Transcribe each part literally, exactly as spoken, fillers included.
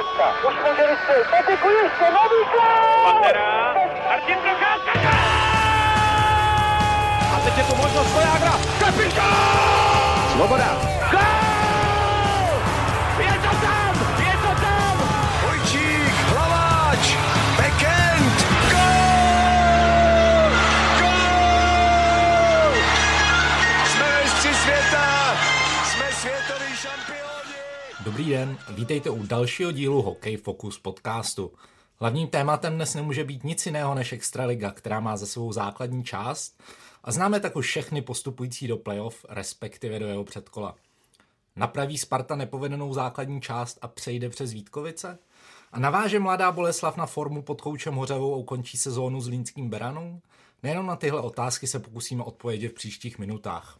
Kubalíka. Už může rysit. Petr Kuliško, nový gol! Patera. Martin Procházka. A teď je tu možnost pro Jágra. Kapitán! Svoboda. Gol! Je to tam! Je to tam! Vojčík, Hlaváč, Bekend. Gol! Gol! Jsme mistři světa! Jsme světoví šampioni! Dobrý den, vítejte u dalšího dílu Hokej fokus podcastu. Hlavním tématem dnes nemůže být nic jiného než Extraliga, která má za svou základní část a známe tak už všechny postupující do playoff, respektive do jeho předkola. Napraví Sparta nepovedenou základní část a přejde přes Vítkovice? A naváže Mladá Boleslav na formu pod koučem Hořavou a ukončí sezónu s línským Beranou? Nejenom na tyhle otázky se pokusíme odpovědět v příštích minutách.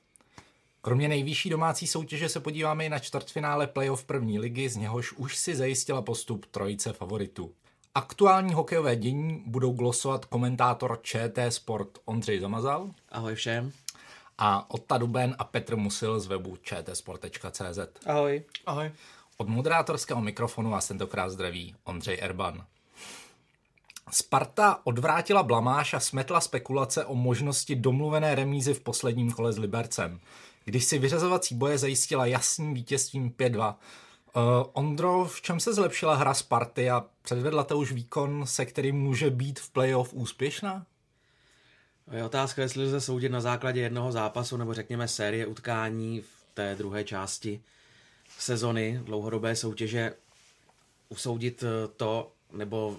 Kromě nejvyšší domácí soutěže se podíváme i na čtvrtfinále playoff první ligy, z něhož už si zajistila postup trojice favoritů. Aktuální hokejové dění budou glosovat komentátor Č T Sport Ondřej Zamazal. Ahoj všem. A Ota Duben a Petr Musil z webu c t sport tečka c z. Ahoj. Ahoj. Od moderátorského mikrofonu vás tentokrát zdraví Ondřej Erban. Sparta odvrátila blamáž a smetla spekulace o možnosti domluvené remízy v posledním kole s Libercem, když si vyřazovací boje zajistila jasným vítězstvím pět dva. Uh, Ondro, v čem se zlepšila hra Sparty a předvedla to už výkon, se kterým může být v playoff úspěšná? Je otázka, jestli lze soudit na základě jednoho zápasu nebo řekněme série utkání v té druhé části sezony dlouhodobé soutěže, usoudit to nebo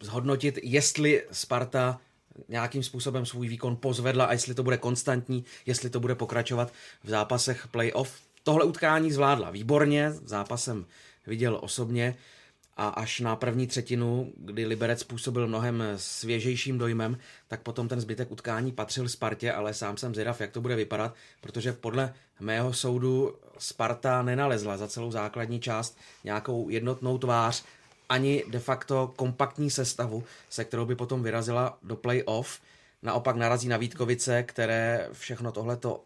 zhodnotit, jestli Sparta nějakým způsobem svůj výkon pozvedla a jestli to bude konstantní, jestli to bude pokračovat v zápasech playoff. Tohle utkání zvládla výborně, zápas jsem viděl osobně a až na první třetinu, kdy Liberec působil mnohem svěžejším dojmem, tak potom ten zbytek utkání patřil Spartě, ale sám jsem zvědav, jak to bude vypadat, protože podle mého soudu Sparta nenalezla za celou základní část nějakou jednotnou tvář, ani de facto kompaktní sestavu, se kterou by potom vyrazila do play-off. Naopak narazí na Vítkovice, které všechno tohleto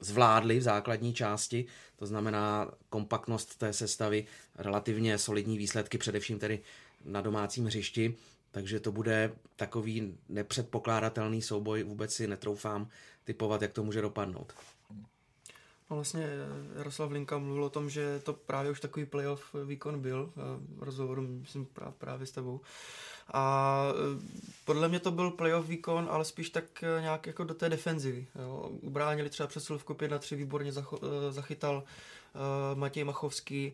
zvládli v základní části, to znamená kompaktnost té sestavy, relativně solidní výsledky, především tedy na domácím hřišti, takže to bude takový nepředpokládatelný souboj, vůbec si netroufám tipovat, jak to může dopadnout. No vlastně Jaroslav Hlinka mluvil o tom, že to právě už takový playoff výkon byl, rozhovoru myslím právě s tebou. A podle mě to byl playoff výkon, ale spíš tak nějak jako do té defenzivy. Jo. Ubránili třeba přesilovku pět na tři, výborně zacho, zachytal uh, Matěj Machovský.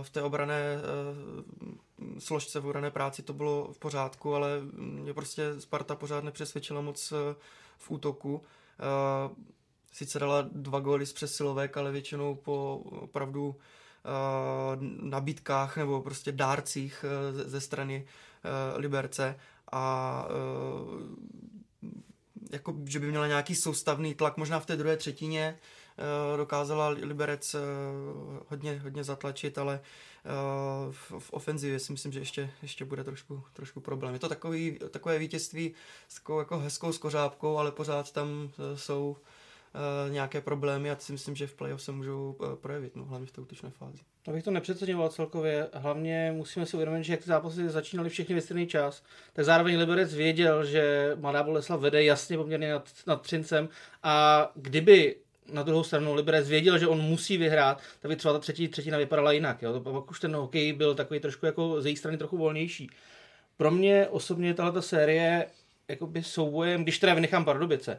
Uh, v té obrané uh, složce, v obrané práci to bylo v pořádku, ale mě prostě Sparta pořád nepřesvědčila moc uh, v útoku. Uh, sice dala dva góly z přesilovek, ale většinou po opravdu uh, nabídkách nebo prostě dárcích uh, ze, ze strany Liberce a uh, jako, že by měla nějaký soustavný tlak. Možná v té druhé třetině uh, dokázala Liberec uh, hodně, hodně zatlačit, ale uh, v, v ofenzivě si myslím, že ještě, ještě bude trošku, trošku problém. Je to takový, takové vítězství s takovou jako hezkou skořápkou, ale pořád tam uh, jsou Uh, nějaké problémy a si myslím, že v playoff se můžou uh, projevit, no, hlavně v té útočné fázi. Abych to nepřeceňoval celkově, hlavně musíme si uvědomit, že jak ty zápasy začínaly všechny ve stejný čas, tak zároveň Liberec věděl, že Mladá Boleslav vede jasně poměrně nad, nad Třincem a kdyby na druhou stranu Liberec věděl, že on musí vyhrát, tak by třeba ta třetí třetina vypadala jinak. Jo? Pak už ten hokej byl takový trošku jako ze její strany trochu volnější. Pro mě osobně tahleta série jakoby soubojem, když teda vynechám Pardubice,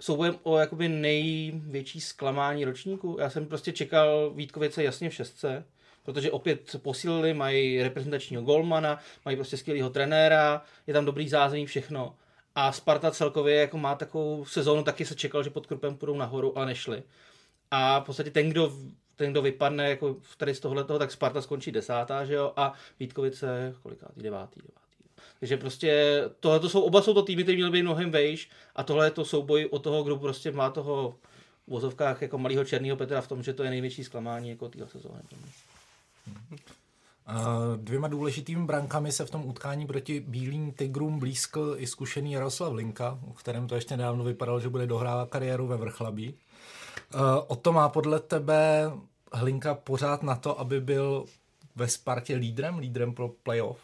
soubojem o jakoby největší zklamání ročníku. Já jsem prostě čekal Vítkovice jasně v šestce, protože opět posílili, mají reprezentačního golmana, mají prostě skvělýho trenéra, je tam dobrý zázemí, všechno. A Sparta celkově jako má takovou sezónu, taky se čekal, že pod krupem půjdou nahoru, ale nešli. A v podstatě ten, kdo, ten, kdo vypadne jako tady z tohohletoho, tak Sparta skončí desátá, že jo, a Vítkovice kolikátý, devátý, devátý. Takže prostě tohleto jsou, oba jsou to týmy, které měly být mnohem vejš a tohle je to souboj o toho, kdo prostě má toho v vozovkách jako malého černého Petra v tom, že to je největší zklamání jako týhle sezóny. Dvěma důležitými brankami se v tom utkání proti Bílým Tigrům blízkl i zkušený Jaroslav Hlinka, o kterém to ještě nedávno vypadalo, že bude dohrávat kariéru ve Vrchlabí. O to má podle tebe Hlinka pořád na to, aby byl ve Spartě lídrem, lídrem pro playoff?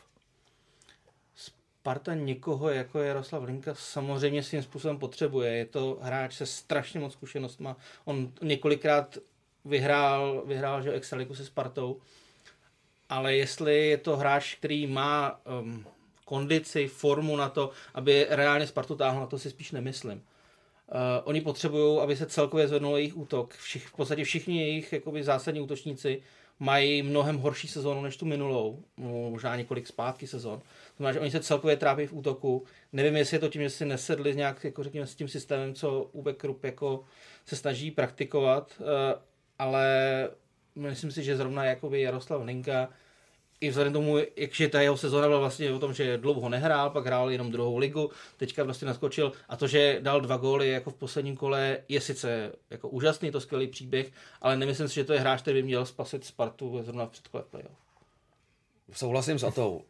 Sparta někoho jako Jaroslav Hlinka samozřejmě svým způsobem potřebuje. Je to hráč se strašně moc zkušenostma. On několikrát vyhrál, vyhrál že extraligu se Spartou, ale jestli je to hráč, který má um, kondici, formu na to, aby reálně Spartu táhl, na to si spíš nemyslím. Uh, oni potřebují, aby se celkově zvednul jejich útok. Všich, v podstatě všichni jejich jakoby zásadní útočníci mají mnohem horší sezónu než tu minulou, možná několik zpátky sezón. Znamená, že oni se celkově trápí v útoku. Nevím, jestli je to tím, že si nesedli nějak, jako řekněme, s tím systémem, co U B Krupp jako se snaží praktikovat, uh, ale myslím si, že zrovna jakoby Jaroslav Hlinka, i vzhledem tomu, jakže ta jeho sezóna byla vlastně o tom, že dlouho nehrál, pak hrál jenom druhou ligu, teďka vlastně naskočil a to, že dal dva góly jako v posledním kole, je sice jako úžasný, to skvělý příběh, ale nemyslím si, že to je hráč, který by měl spasit Spartu zrovna v předkole playoff. Souhlasím s Otou.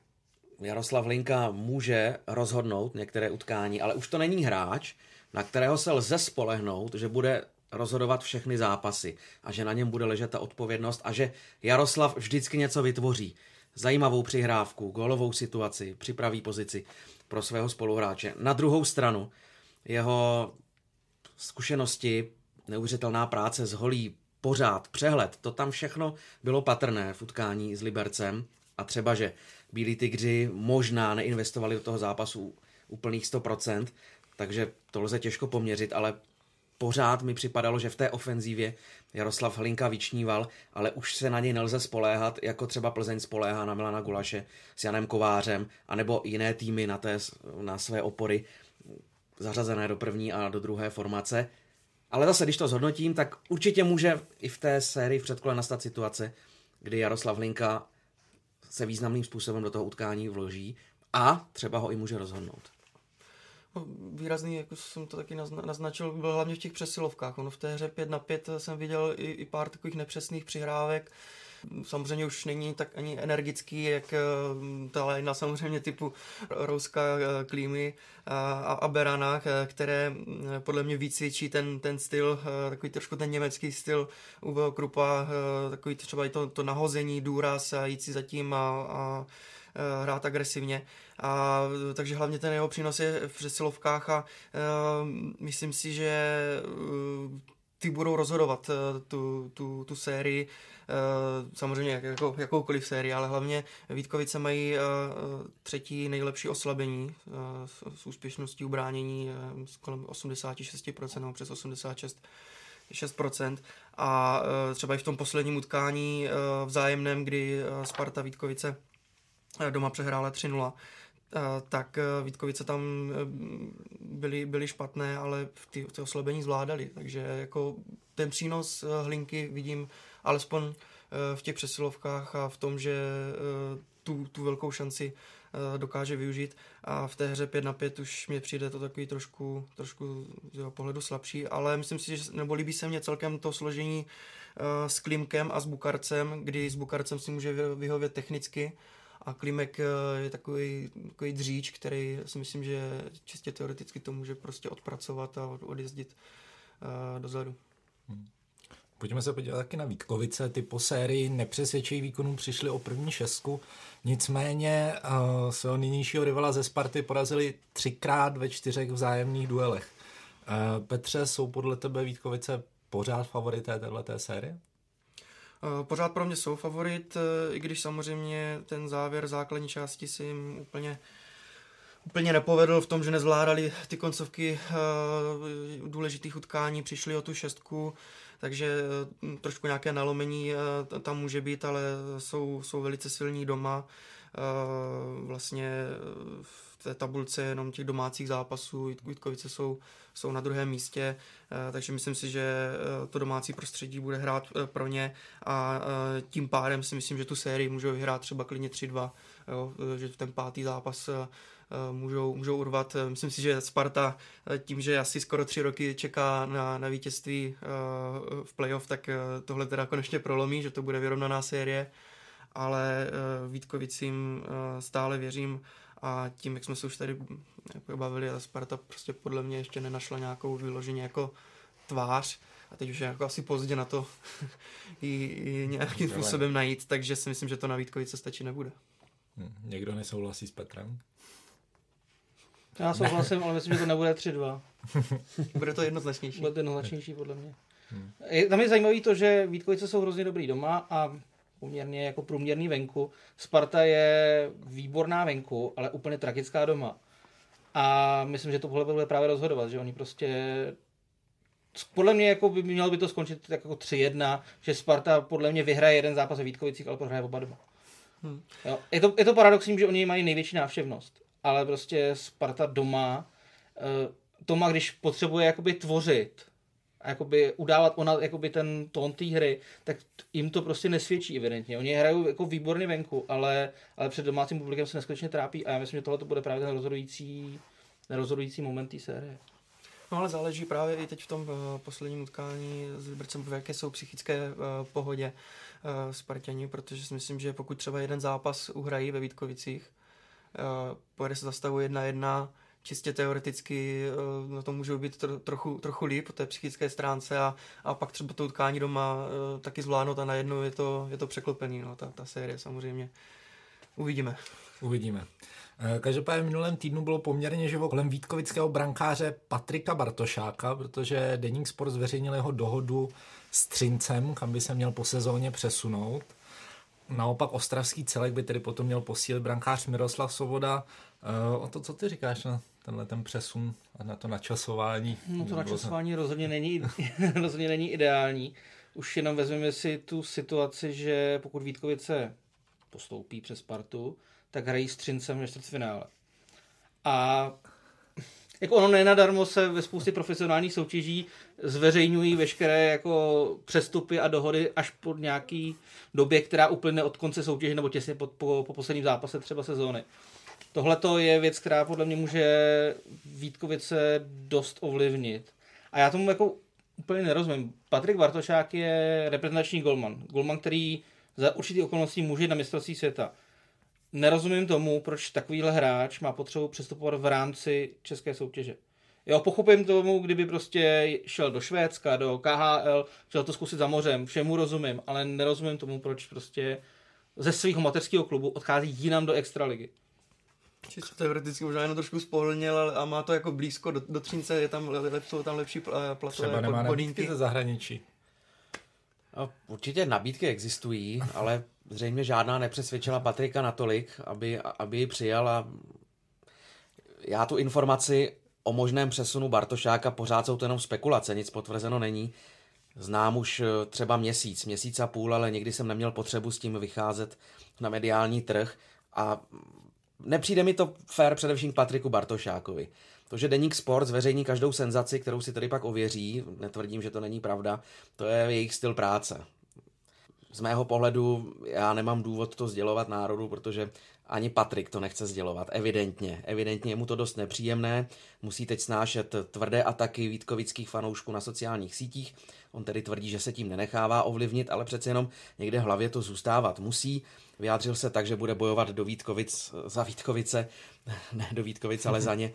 Jaroslav Hlinka může rozhodnout některé utkání, ale už to není hráč, na kterého se lze spolehnout, že bude rozhodovat všechny zápasy a že na něm bude ležet ta odpovědnost a že Jaroslav vždycky něco vytvoří. Zajímavou přihrávku, gólovou situaci, připraví pozici pro svého spoluhráče. Na druhou stranu jeho zkušenosti, neuvěřitelná práce s holí, pořád přehled, to tam všechno bylo patrné v utkání s Libercem a třeba, že Bílí tygři možná neinvestovali do toho zápasu úplných sto procent, takže to lze těžko poměřit, ale pořád mi připadalo, že v té ofenzívě Jaroslav Hlinka vyčníval, ale už se na něj nelze spoléhat, jako třeba Plzeň spoléhá na Milana Gulaše s Janem Kovářem, anebo jiné týmy na, té, na své opory zařazené do první a do druhé formace. Ale zase, když to zhodnotím, tak určitě může i v té sérii v předkole nastat situace, kdy Jaroslav Hlinka se významným způsobem do toho utkání vloží a třeba ho i může rozhodnout. Výrazný, jako jsem to taky naznačil, byl hlavně v těch přesilovkách. Ono v té hře pět na pět jsem viděl i, i pár takových nepřesných přihrávek. Samozřejmě už není tak ani energický, jak ta lajna samozřejmě typu Rouska, Klímy a, a Berana, které podle mě víc cvičí ten, ten styl, takový trošku ten německý styl U B Kruppa, takový třeba i to, to nahození, důraz a jít si zatím a, a hrát agresivně. A, takže hlavně ten jeho přínos je v přesilovkách a, a myslím si, že ty budou rozhodovat tu, tu, tu sérii, samozřejmě jako, jakoukoliv sérii, ale hlavně Vítkovice mají třetí nejlepší oslabení s úspěšností ubránění kolem osmdesát šest procent nebo přes osmdesát šest procent a třeba i v tom posledním utkání vzájemném, kdy Sparta Vítkovice doma přehrála tři nula, tak Vítkovice tam byly, byly špatné, ale ty, ty oslabení zvládali. Takže jako ten přínos Hlinky vidím alespoň v těch přesilovkách a v tom, že tu, tu velkou šanci dokáže využít. A v té hře pět na pět už mi přijde to takový trošku, trošku z jeho pohledu slabší, ale myslím si, že nebo líbí se mně celkem to složení s Klimkem a s Bukarcem, kdy s Bukarcem si může vyhovět technicky, a Klimek je takový, takový dříč, který si myslím, že čistě teoreticky to může prostě odpracovat a odjezdit dozadu. Pojďme se podívat taky na Vítkovice. Ty po sérii nepřesvědčivých výkonů přišli o první šestku. Nicméně svého nynějšího rivala ze Sparty porazili třikrát ve čtyřech vzájemných duelech. Petře, jsou podle tebe Vítkovice pořád favorité téhleté série? Pořád pro mě jsou favorit, i když samozřejmě ten závěr základní části si jim úplně, úplně nepovedl v tom, že nezvládali ty koncovky důležitých utkání, přišli o tu šestku, takže trošku nějaké nalomení tam může být, ale jsou, jsou velice silní doma. Vlastně v té tabulce jenom těch domácích zápasů Vítkovice jsou, jsou na druhém místě, takže myslím si, že to domácí prostředí bude hrát pro ně a tím pádem si myslím, že tu sérii můžou vyhrát třeba klidně tři dva, jo, že ten pátý zápas můžou, můžou urvat. Myslím si, že Sparta tím, že asi skoro tři roky čeká na, na vítězství v playoff, tak tohle teda konečně prolomí, že to bude vyrovnaná série, ale Vítkovicím stále věřím a tím, jak jsme se už tady bavili, Sparta prostě podle mě ještě nenašla nějakou vyloženě jako tvář, a teď už je jako asi pozdě na to i nějakým způsobem najít, takže si myslím, že to na Vítkovice stačí nebude. Hmm. Někdo nesouhlasí s Petrem? Já souhlasím, ale myslím, že to nebude tři dva. Bude to jednoznačnější. Bude to jednoznačnější podle mě. Hmm. Tam je zajímavé to, že Vítkovice jsou hrozně dobrý doma a poměrně jako průměrný venku. Sparta je výborná venku, ale úplně tragická doma. A myslím, že to bude právě rozhodovat, že oni prostě... Podle mě jako by mělo by to skončit jako tři jedna, že Sparta podle mě vyhraje jeden zápas ve Vítkovicích, ale prohraje oba doma. Hmm. Jo. Je to, je to paradoxní, že oni mají největší návštěvnost, ale prostě Sparta doma, to má, když potřebuje jakoby tvořit a jakoby udávat ona, jakoby ten tón té hry, tak jim to prostě nesvědčí evidentně. Oni hrajou jako výborně venku, ale, ale před domácím publikem se neskutečně trápí a já myslím, že tohle to bude právě ten rozhodující, ten rozhodující moment té série. No ale záleží právě i teď v tom posledním utkání s Libercem, v jaké jsou psychické pohodě Spartani, protože si myslím, že pokud třeba jeden zápas uhrají ve Vítkovicích, pojede se za stavu jedna jedna, čistě teoreticky na to můžou být trochu, trochu líp po té psychické stránce a, a pak třeba to utkání doma taky zvládnout a najednou je to, je to překlopený, no, ta, ta série samozřejmě. Uvidíme. Uvidíme. Každopádně v minulém týdnu bylo poměrně živo kolem vítkovického brankáře Patrika Bartošáka, protože Deník Sport zveřejnil jeho dohodu s Třincem, kam by se měl po sezóně přesunout. Naopak ostravský celek by tedy potom měl posílit brankář Miroslav Svoboda. O to, co ty říkáš na tenhle ten přesun a na to načasování? No to načasování rozhodně není, rozhodně není ideální. Už jenom vezmeme si tu situaci, že pokud Vítkovice postoupí přes Spartu, tak hrají s Třincem ve čtvrtfinále. A jako ono nenadarmo se ve spoustě profesionálních soutěží zveřejňují veškeré jako přestupy a dohody až po nějaký době, která uplyne od konce soutěže nebo těsně po, po, po posledním zápase třeba sezóny. Tohle je věc, která podle mě může Vítkovice dost ovlivnit. A já tomu jako úplně nerozumím. Patrik Bartošák je reprezentační golman. Golman, který za určitý okolností může na mistrovství světa. Nerozumím tomu, proč takovýhle hráč má potřebu přestupovat v rámci české soutěže. Jo, pochopím tomu, kdyby prostě šel do Švédska, do K H L, chtěl to zkusit za mořem, všemu rozumím, ale nerozumím tomu, proč prostě ze svého mateřského klubu odchází jinam do extraligy. Čistě teoreticky možná jenom trošku spohlněl a má to jako blízko do, do Třince, je tam, lep, jsou tam lepší platové podmínky ze zahraničí. No, určitě nabídky existují, ale zřejmě žádná nepřesvědčila Patrika natolik, aby, aby ji přijal a já tu informaci o možném přesunu Bartošáka, pořád jsou to jenom spekulace, nic potvrzeno není. Znám už třeba měsíc, měsíc a půl, ale nikdy jsem neměl potřebu s tím vycházet na mediální trh a nepřijde mi to fér především Patriku Bartošákovi. To, že Deník Sport zveřejní každou senzaci, kterou si tady pak ověří, netvrdím, že to není pravda, to je jejich styl práce. Z mého pohledu já nemám důvod to sdělovat národu, protože ani Patrik to nechce sdělovat, evidentně. Evidentně je mu to dost nepříjemné, musí teď snášet tvrdé ataky vítkovických fanoušků na sociálních sítích. On tedy tvrdí, že se tím nenechává ovlivnit, ale přece jenom někde v hlavě to zůstávat musí. Vyjádřil se tak, že bude bojovat do Vítkovic, za Vítkovice, ne do Vítkovic, ale za ně,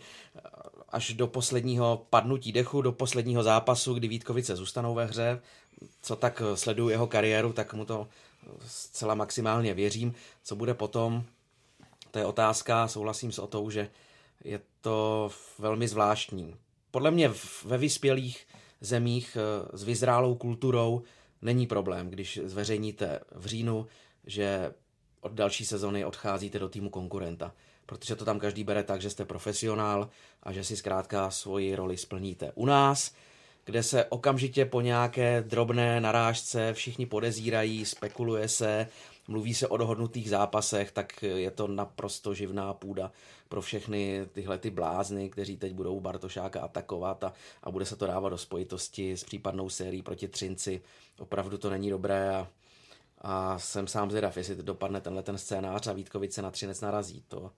až do posledního padnutí dechu, do posledního zápasu, kdy Vítkovice zůstanou ve hře. Co tak sleduju jeho kariéru, tak mu to zcela maximálně věřím. Co bude potom, to je otázka, souhlasím s Otou, že je to velmi zvláštní. Podle mě ve vyspělých zemích s vyzrálou kulturou není problém, když zveřejníte v říjnu, že od další sezony odcházíte do týmu konkurenta, protože to tam každý bere tak, že jste profesionál a že si zkrátka svoji roli splníte. U nás, kde se okamžitě po nějaké drobné narážce všichni podezírají, spekuluje se, mluví se o dohodnutých zápasech, tak je to naprosto živná půda pro všechny tyhle ty blázny, kteří teď budou Bartošáka atakovat a, a bude se to dávat do spojitosti s případnou sérií proti Třinci. Opravdu to není dobré a A jsem sám zvědav, jestli dopadne tenhle ten scénář a Vítkovice na Třinec narazí. To,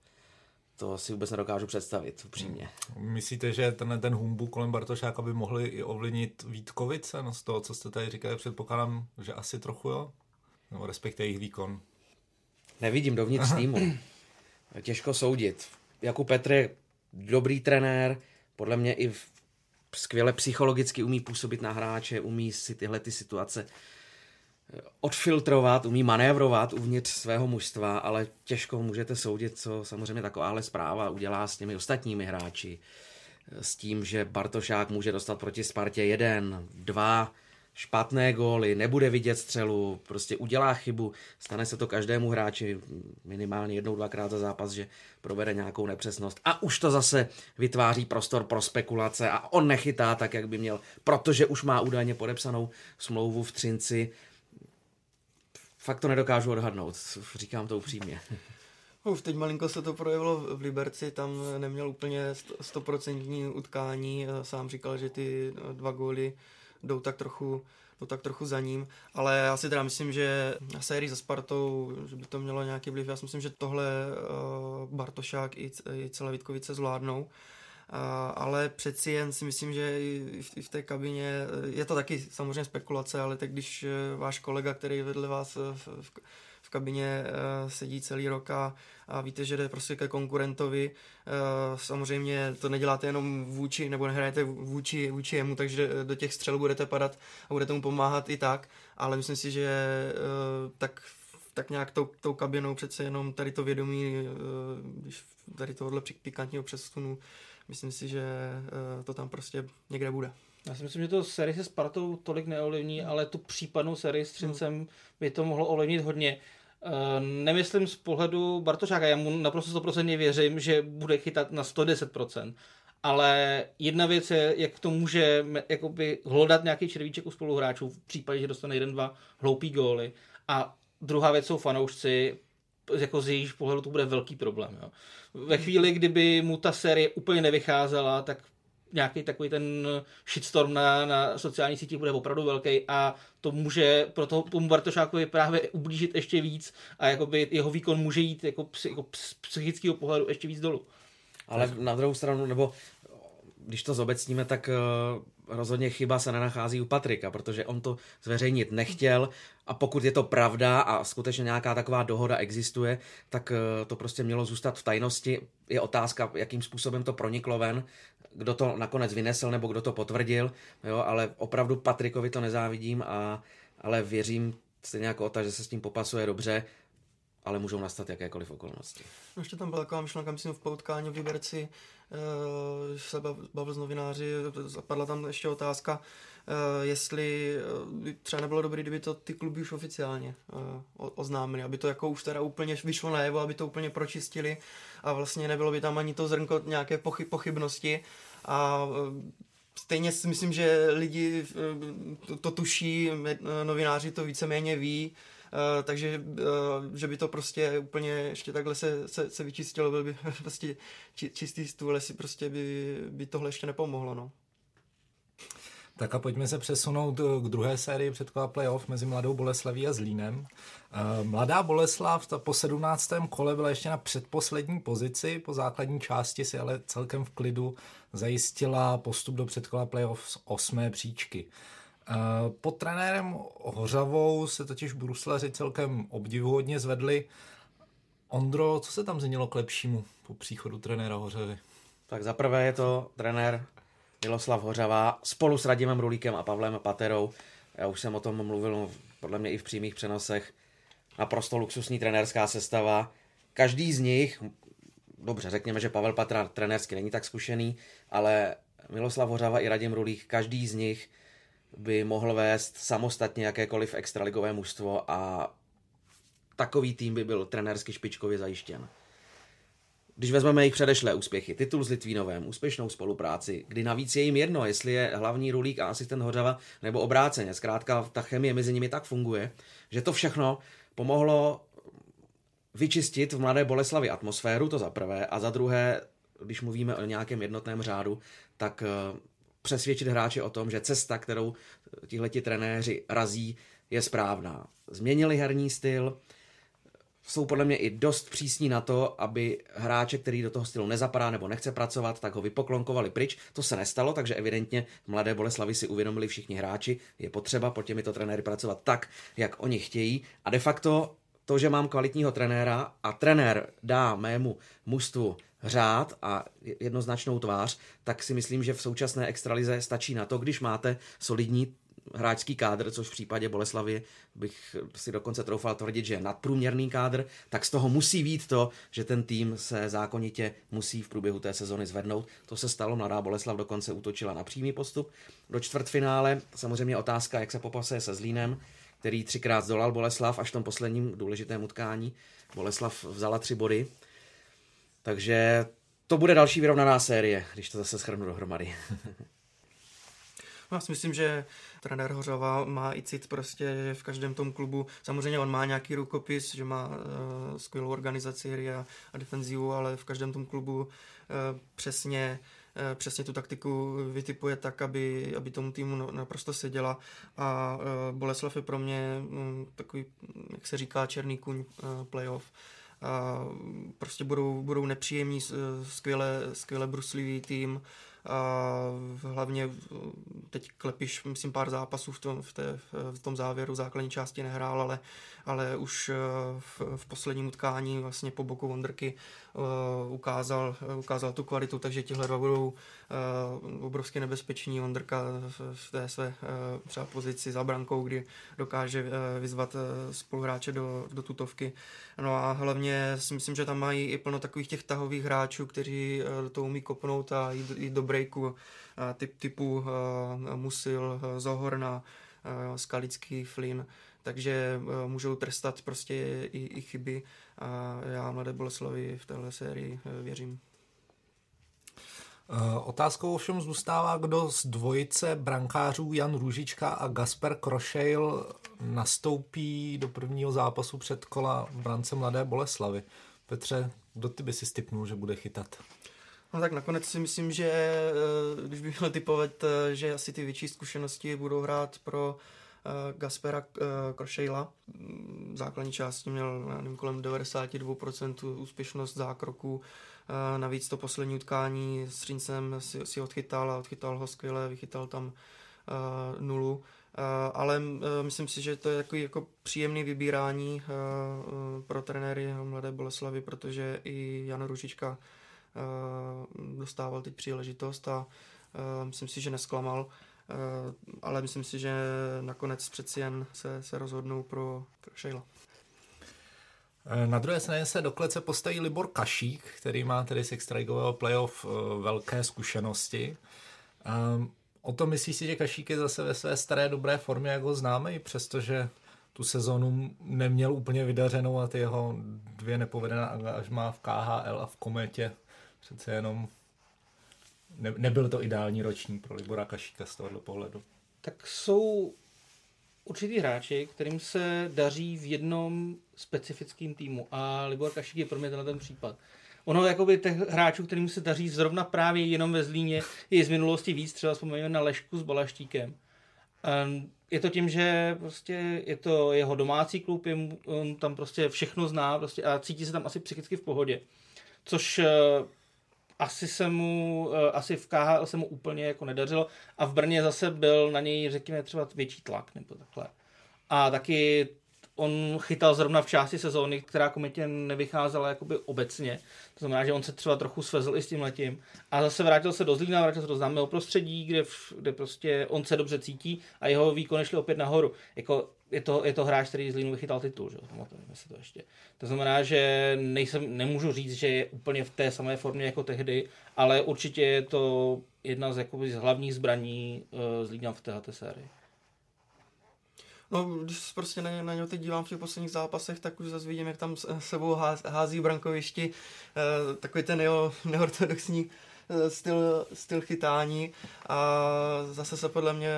to si vůbec nedokážu představit, upřímně. Myslíte, že tenhle ten humbuk kolem Bartošáka by mohli i ovlivnit Vítkovice? No z toho, co jste tady říkali, předpokládám, že asi trochu jo? Nebo respektive jejich výkon? Nevidím dovnitř týmu. Těžko soudit. Jakub Petr je dobrý trenér, podle mě i v skvěle psychologicky umí působit na hráče, umí si tyhle ty situace odfiltrovat, umí manévrovat uvnitř svého mužstva, ale těžko můžete soudit, co samozřejmě takováhle zpráva udělá s těmi ostatními hráči. S tím, že Bartošák může dostat proti Spartě jeden, dva špatné góly, nebude vidět střelu, prostě udělá chybu. Stane se to každému hráči minimálně jednou, dvakrát za zápas, že provede nějakou nepřesnost. A už to zase vytváří prostor pro spekulace a on nechytá tak, jak by měl, protože už má údajně podepsanou smlouvu v Třinci. Fakt to nedokážu odhadnout, říkám to upřímně. Uf, teď malinko se to projevilo v Liberci, tam neměl úplně stoprocentní utkání, sám říkal, že ty dva góly jdou tak trochu, jdou tak trochu za ním, ale já si teda myslím, že na sérii za Spartou, že by to mělo nějaký vliv, já si myslím, že tohle Bartošák i celé Vítkovice zvládnou. Ale přeci jen si myslím, že i v té kabině, je to taky samozřejmě spekulace, ale tak když váš kolega, který vedle vás v kabině sedí celý rok a víte, že jde prostě ke konkurentovi, samozřejmě to neděláte jenom vůči, nebo nehrajete vůči, vůči jemu, takže do těch střel budete padat a budete mu pomáhat i tak, ale myslím si, že tak tak nějak tou, tou kabinou přece jenom tady to vědomí, když tady tohohle pikantního přesunu, myslím si, že to tam prostě někde bude. Já si myslím, že to sérii se Spartou tolik neovlivní, ale tu případnou sérii s Třincem hmm. by to mohlo ovlivnit hodně. Nemyslím z pohledu Bartošáka, já mu naprosto sto procent věřím, že bude chytat na sto deset procent. Ale jedna věc je, jak to může jakoby hlodat nějaký červíček u spoluhráčů v případě, že dostane jeden, dva hloupý góly. A druhá věc jsou fanoušci, jako z jejich pohledu to bude velký problém. Jo. Ve chvíli, kdyby mu ta série úplně nevycházela, tak nějaký takový ten shitstorm na, na sociálních sítích bude opravdu velký a to může pro toho tomu Bartošákovi právě ublížit ještě víc a jakoby jeho výkon může jít jako z jako psychického pohledu ještě víc dolů. Ale na druhou stranu, nebo když to zobecníme, tak rozhodně chyba se nenachází u Patrika, protože on to zveřejnit nechtěl a pokud je to pravda a skutečně nějaká taková dohoda existuje, tak to prostě mělo zůstat v tajnosti. Je otázka, jakým způsobem to proniklo ven, kdo to nakonec vynesl nebo kdo to potvrdil, jo, ale opravdu Patrikovi to nezávidím, a, ale věřím stejně jako Ota, že se s tím popasuje dobře, ale můžou nastat jakékoliv okolnosti. No, ještě tam byla taková myšlenka, myslím, v poutkání v Liberci, když se bavil s novináři, zapadla tam ještě otázka, jestli třeba nebylo dobré, kdyby to ty kluby už oficiálně oznámili, aby to jako už teda úplně vyšlo najevo, aby to úplně pročistili a vlastně nebylo by tam ani to zrnko nějaké pochyb, pochybnosti a stejně si myslím, že lidi to tuší, novináři to víceméně ví, Uh, takže uh, že by to prostě úplně ještě takhle se, se, se vyčistilo, byl by prostě či, čistý stůl, jestli prostě by, by tohle ještě nepomohlo. No. Tak a pojďme se přesunout k druhé sérii předkola playoff mezi Mladou Boleslaví a Zlínem. Uh, Mladá Boleslav ta po sedmnáctém kole byla ještě na předposlední pozici, po základní části si ale celkem v klidu zajistila postup do předkola playoff z osmé příčky. Pod trenérem Hořavou se totiž Bruslaři celkem obdivuhodně zvedli. Ondro, co se tam změnilo k lepšímu po příchodu trenéra Hořavy? Tak zaprvé je to trenér Miloslav Hořava spolu s Radimem Rulíkem a Pavlem Paterou. Já už jsem o tom mluvil podle mě i v přímých přenosech. Naprosto luxusní trenérská sestava. Každý z nich, dobře, řekněme, že Pavel Patera trenérsky není tak zkušený, ale Miloslav Hořava i Radim Rulík, každý z nich by mohl vést samostatně jakékoliv extraligové mužstvo a takový tým by byl trenérsky špičkově zajištěn. Když vezmeme jejich předešlé úspěchy, titul s Litvínovem, úspěšnou spolupráci, kdy navíc je jim jedno, jestli je hlavní Rulík a asistent Hořava nebo obráceně, zkrátka ta chemie mezi nimi tak funguje, že to všechno pomohlo vyčistit v Mladé Boleslavi atmosféru, to za prvé, a za druhé, když mluvíme o nějakém jednotném řádu, tak přesvědčit hráče o tom, že cesta, kterou tihleti trenéři razí, je správná. Změnili herní styl, jsou podle mě i dost přísní na to, aby hráče, který do toho stylu nezapadá nebo nechce pracovat, tak ho vypoklonkovali pryč. To se nestalo, takže evidentně Mladé Boleslavi si uvědomili všichni hráči, je potřeba pod těmito trenéry pracovat tak, jak oni chtějí. A de facto to, že mám kvalitního trenéra a trenér dá mému mužstvu řád a jednoznačnou tvář, tak si myslím, že v současné extralize stačí na to, když máte solidní hráčský kádr, což v případě Boleslavy bych si dokonce troufal tvrdit, že je nadprůměrný kádr, tak z toho musí být to, že ten tým se zákonitě musí v průběhu té sezony zvednout. To se stalo, Mladá Boleslav dokonce útočila na přímý postup do čtvrtfinále. Samozřejmě otázka, jak se popasuje se Zlínem, který třikrát zdolal Boleslav, až v tom posledním důležitém utkání Boleslav vzala tři body. Takže to bude další vyrovnaná série, když to zase shrnu dohromady. Já si myslím, že trenér Hořava má i cit prostě, že v každém tom klubu, samozřejmě on má nějaký rukopis, že má uh, skvělou organizaci hry a, a defenzivu, ale v každém tom klubu uh, přesně přesně tu taktiku vytipuje tak, aby, aby tomu týmu naprosto seděla. A Boleslav je pro mě takový, jak se říká, černý kůň playoff. A prostě budou, budou nepříjemní, skvěle, skvěle bruslivý tým. A hlavně teď Klepiš, myslím, pár zápasů v tom, v té, v tom závěru základní části nehrál, ale, ale už v, v posledním utkání vlastně po boku Vondrky uh, ukázal, ukázal tu kvalitu, takže tihle dva budou uh, obrovsky nebezpeční. Vondrka v, v té své uh, třeba pozici za brankou, kdy dokáže uh, vyzvat uh, spoluhráče do, do tutovky. No a hlavně si myslím, že tam mají i plno takových těch tahových hráčů, kteří uh, to umí kopnout a jít, jít do breaku, typ, typu uh, Musil, Zohorna, uh, Skalický, Flynn, takže uh, můžou trestat prostě i, i chyby a já Mladé Boleslavi v téhle sérii uh, věřím. Otázkou ovšem zůstává, kdo z dvojice brankářů Jan Růžička a Gasper Krošejl nastoupí do prvního zápasu předkola v brance Mladé Boleslavy. Petře, kdo ty by si tipnul, že bude chytat? No tak nakonec si myslím, že když bych měl typovat, že asi ty větší zkušenosti budou hrát pro Gaspera Krošejla. V základní části měl nevím, kolem devadesát dva procent úspěšnost zákroků. Navíc to poslední utkání s Třincem si, si odchytal a odchytal ho skvěle, vychytal tam nulu. Ale myslím si, že to je takový jako příjemný vybírání pro trenéry Mladé Boleslavy, protože i Jan Růžička dostával teď příležitost a myslím si, že nesklamal, ale myslím si, že nakonec přeci jen se, se rozhodnou pro Šejla. Na druhé straně se do klece postaví Libor Kašík, který má tedy z extraligového playoff velké zkušenosti. O tom myslíš si, že Kašík je zase ve své staré dobré formě, jak ho známe, i přestože tu sezonu neměl úplně vydařenou a ty jeho dvě nepovedená angažmá v K H L a v Kometě přece jenom ne, nebyl to ideální ročník pro Libora Kašíka z tohoto pohledu. Tak jsou určitý hráči, kterým se daří v jednom specifickém týmu a Libor Kašík je pro mě tenhle ten případ. Ono jakoby těch hráčů, kterým se daří zrovna právě jenom ve Zlíně, je z minulosti víc, třeba vzpomeňme na Lešku s Balaštíkem. Je to tím, že prostě je to jeho domácí klub, je, on tam prostě všechno zná prostě a cítí se tam asi psychicky v pohodě. Což asi se mu, asi v K H L se mu úplně jako nedařilo a v Brně zase byl na něj, řekněme, třeba větší tlak nebo takhle. A taky on chytal zrovna v části sezóny, která Kometě nevycházela jakoby obecně. To znamená, že on se třeba trochu svezl i s tímhletím. A zase vrátil se do Zlína, vrátil se do známého prostředí, kde, v, kde prostě on se dobře cítí a jeho výkony šly opět nahoru. Jako je to, je to hráč, který Zlínu vychytal titul, že jo? To ještě. To znamená, že nejsem, nemůžu říct, že je úplně v té samé formě jako tehdy, ale určitě je to jedna z, jakoby, z hlavních zbraní uh, Zlína v této sérii. No, když se prostě na, ně, na něho teď dívám v těch posledních zápasech, tak už zase vidím, jak tam s sebou ház, hází brankovišti, eh, takový ten jeho neortodoxní eh, styl, styl chytání a zase se podle mě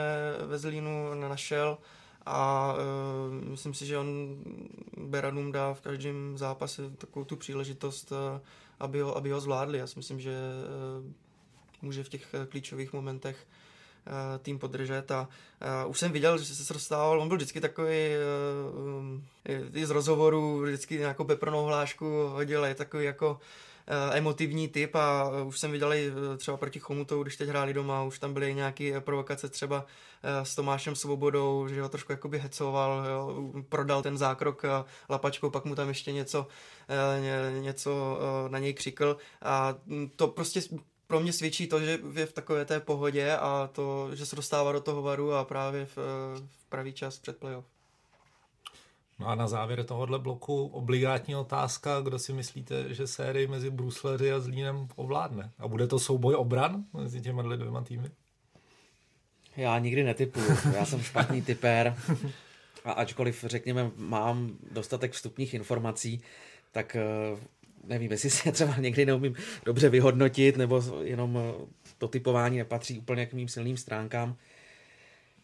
ve Zlínu nenašel a eh, myslím si, že on Beranům dá v každém zápase takovou tu příležitost, eh, aby, ho, aby ho zvládli. Já si myslím, že eh, může v těch klíčových momentech tým podržet a, a už jsem viděl, že se rozstával, on byl vždycky takový uh, i z rozhovoru vždycky nějakou peprnou hlášku hodil, je takový jako emotivní typ a už jsem viděl třeba proti Chomutovu, když teď hráli doma, už tam byly nějaké provokace třeba s Tomášem Svobodou, že ho trošku jakoby hecoval, jo, prodal ten zákrok lapačkou, pak mu tam ještě něco, něco na něj křikl a to prostě pro mě svědčí to, že je v takové té pohodě a to, že se dostává do toho varu a právě v, v pravý čas před playoff. No a na závěr tohohle bloku obligátní otázka, kdo si myslíte, že sérii mezi Brusleři a Zlínem ovládne? A bude to souboj obran mezi těmi dvěma týmy? Já nikdy netipuju, já jsem špatný tipér a ačkoliv, řekněme, mám dostatek vstupních informací, tak nevím, jestli se třeba někdy neumím dobře vyhodnotit, nebo jenom to typování nepatří úplně k mým silným stránkám.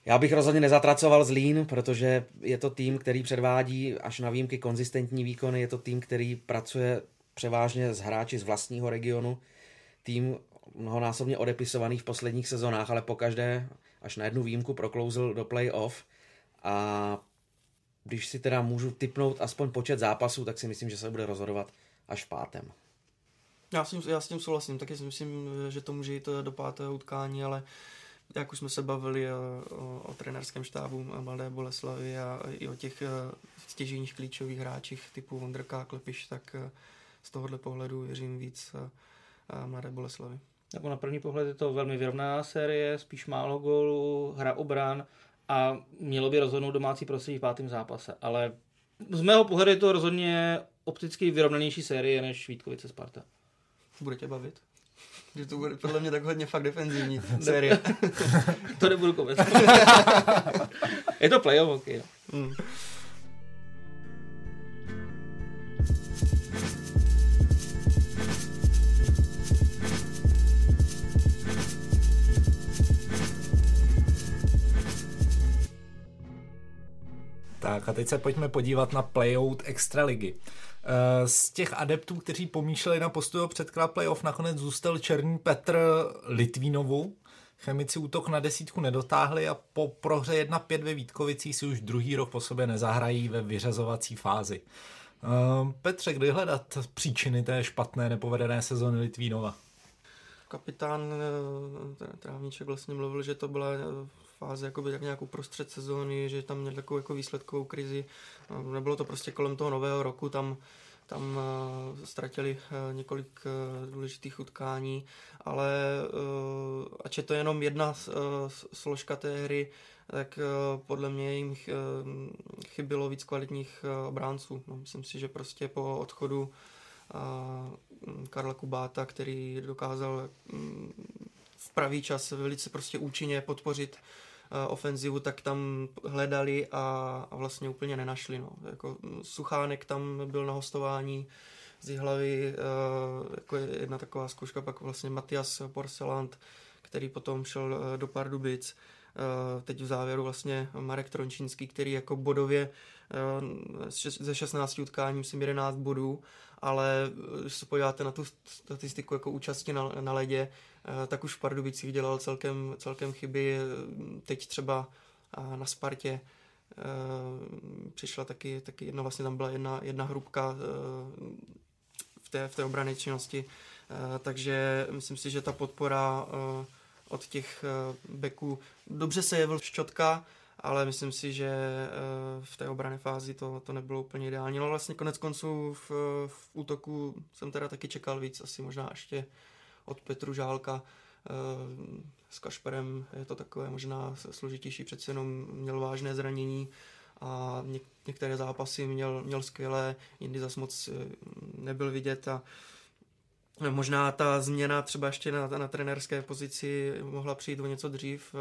Já bych rozhodně nezatracoval Zlín, protože je to tým, který předvádí až na výjimky konzistentní výkony, je to tým, který pracuje převážně s hráči z vlastního regionu, tým mnohonásobně odepisovaný v posledních sezónách, ale pokaždé až na jednu výjimku proklouzl do play-off a když si teda můžu tipnout aspoň počet zápasů, tak si myslím, že se bude rozhodovat až v pátém. Já s tím, já s tím souhlasím, taky si myslím, že to může jít do pátého utkání, ale jak už jsme se bavili o, o, o trenérském štábu Mladé Boleslavy a i o těch stěžejních klíčových hráčích typu Vondrka a Klepiš, tak z tohohle pohledu věřím víc Mladé Boleslavy. Jako na první pohled je to velmi vyrovnaná série, spíš málo gólů, hra obran a mělo by rozhodnout domácí prostředí v pátém zápase, ale z mého pohledu je to rozhodně opticky vyrovnanější série než Vítkovice Sparta. Bude tě bavit? Že to bude podle mě tak hodně fakt defenzivní série. To nebudu komentovat. Je to playoff, ok. No. Mm. Tak a teď se pojďme podívat na playout extraligy. Z těch adeptů, kteří pomýšleli na postup do předkola playoff, nakonec zůstal Černý Petr Litvinovu. Chemici útok na desítku nedotáhli a po prohře jedna pět ve Vítkovicích si už druhý rok po sobě nezahrají ve vyřazovací fázi. Petře, kde hledat příčiny té špatné nepovedené sezony Litvínova? Kapitán Trávníček vlastně mluvil, že to byla fáze jakoby tak nějakou prostřed sezóny, že tam měl takovou jako výsledkovou krizi. Nebylo to prostě kolem toho nového roku, tam, tam uh, ztratili uh, několik uh, důležitých utkání, ale uh, ač je to jenom jedna uh, složka té hry, tak uh, podle mě jim ch, uh, chybilo víc kvalitních uh, obránců. No, myslím si, že prostě po odchodu uh, Karla Kubáta, který dokázal um, v pravý čas velice prostě účinně podpořit uh, ofenzivu, tak tam hledali a, a vlastně úplně nenašli. No. Jako Suchánek tam byl na hostování z Jihlavy, uh, jako jedna taková zkouška, pak vlastně Matias Porcelant, který potom šel uh, do Pardubic. Uh, teď v závěru vlastně Marek Trončínský, který jako bodově uh, ze šestnácti utkání myslím jedenáct bodů, ale když se podíváte na tu statistiku jako účasti na, na ledě, tak už v Pardubicích dělal celkem, celkem chyby. Teď třeba na Spartě přišla taky, taky jedna, vlastně tam byla jedna, jedna hrubka v té, v té obranné činnosti. Takže myslím si, že ta podpora od těch beků dobře se jevil Ščotka, ale myslím si, že v té obranné fázi to, to nebylo úplně ideální. No vlastně konec konců v, v útoku jsem teda taky čekal víc, asi možná ještě od Petru Žálka s Kašperem je to takové možná složitější, přece jenom měl vážné zranění a některé zápasy měl, měl skvělé, jindy zas moc nebyl vidět a možná ta změna třeba ještě na, na trenérské pozici mohla přijít o něco dřív.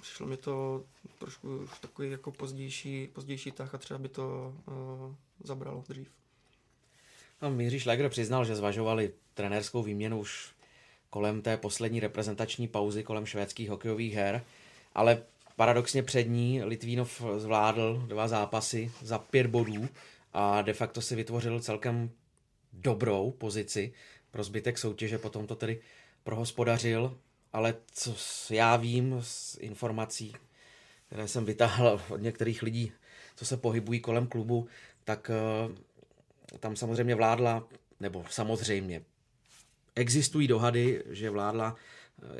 Přišlo mi to trošku takový jako pozdější, pozdější tah a třeba by to zabralo dřív. No, Jiří Šlajger přiznal, že zvažovali trenérskou výměnu už kolem té poslední reprezentační pauzy, kolem švédských hokejových her, ale paradoxně před ní Litvínov zvládl dva zápasy za pět bodů a de facto si vytvořil celkem dobrou pozici pro zbytek soutěže, potom to tedy prohospodařil, ale co já vím z informací, které jsem vytáhl od některých lidí, co se pohybují kolem klubu, tak tam samozřejmě vládla nebo samozřejmě, existují dohady, že vládla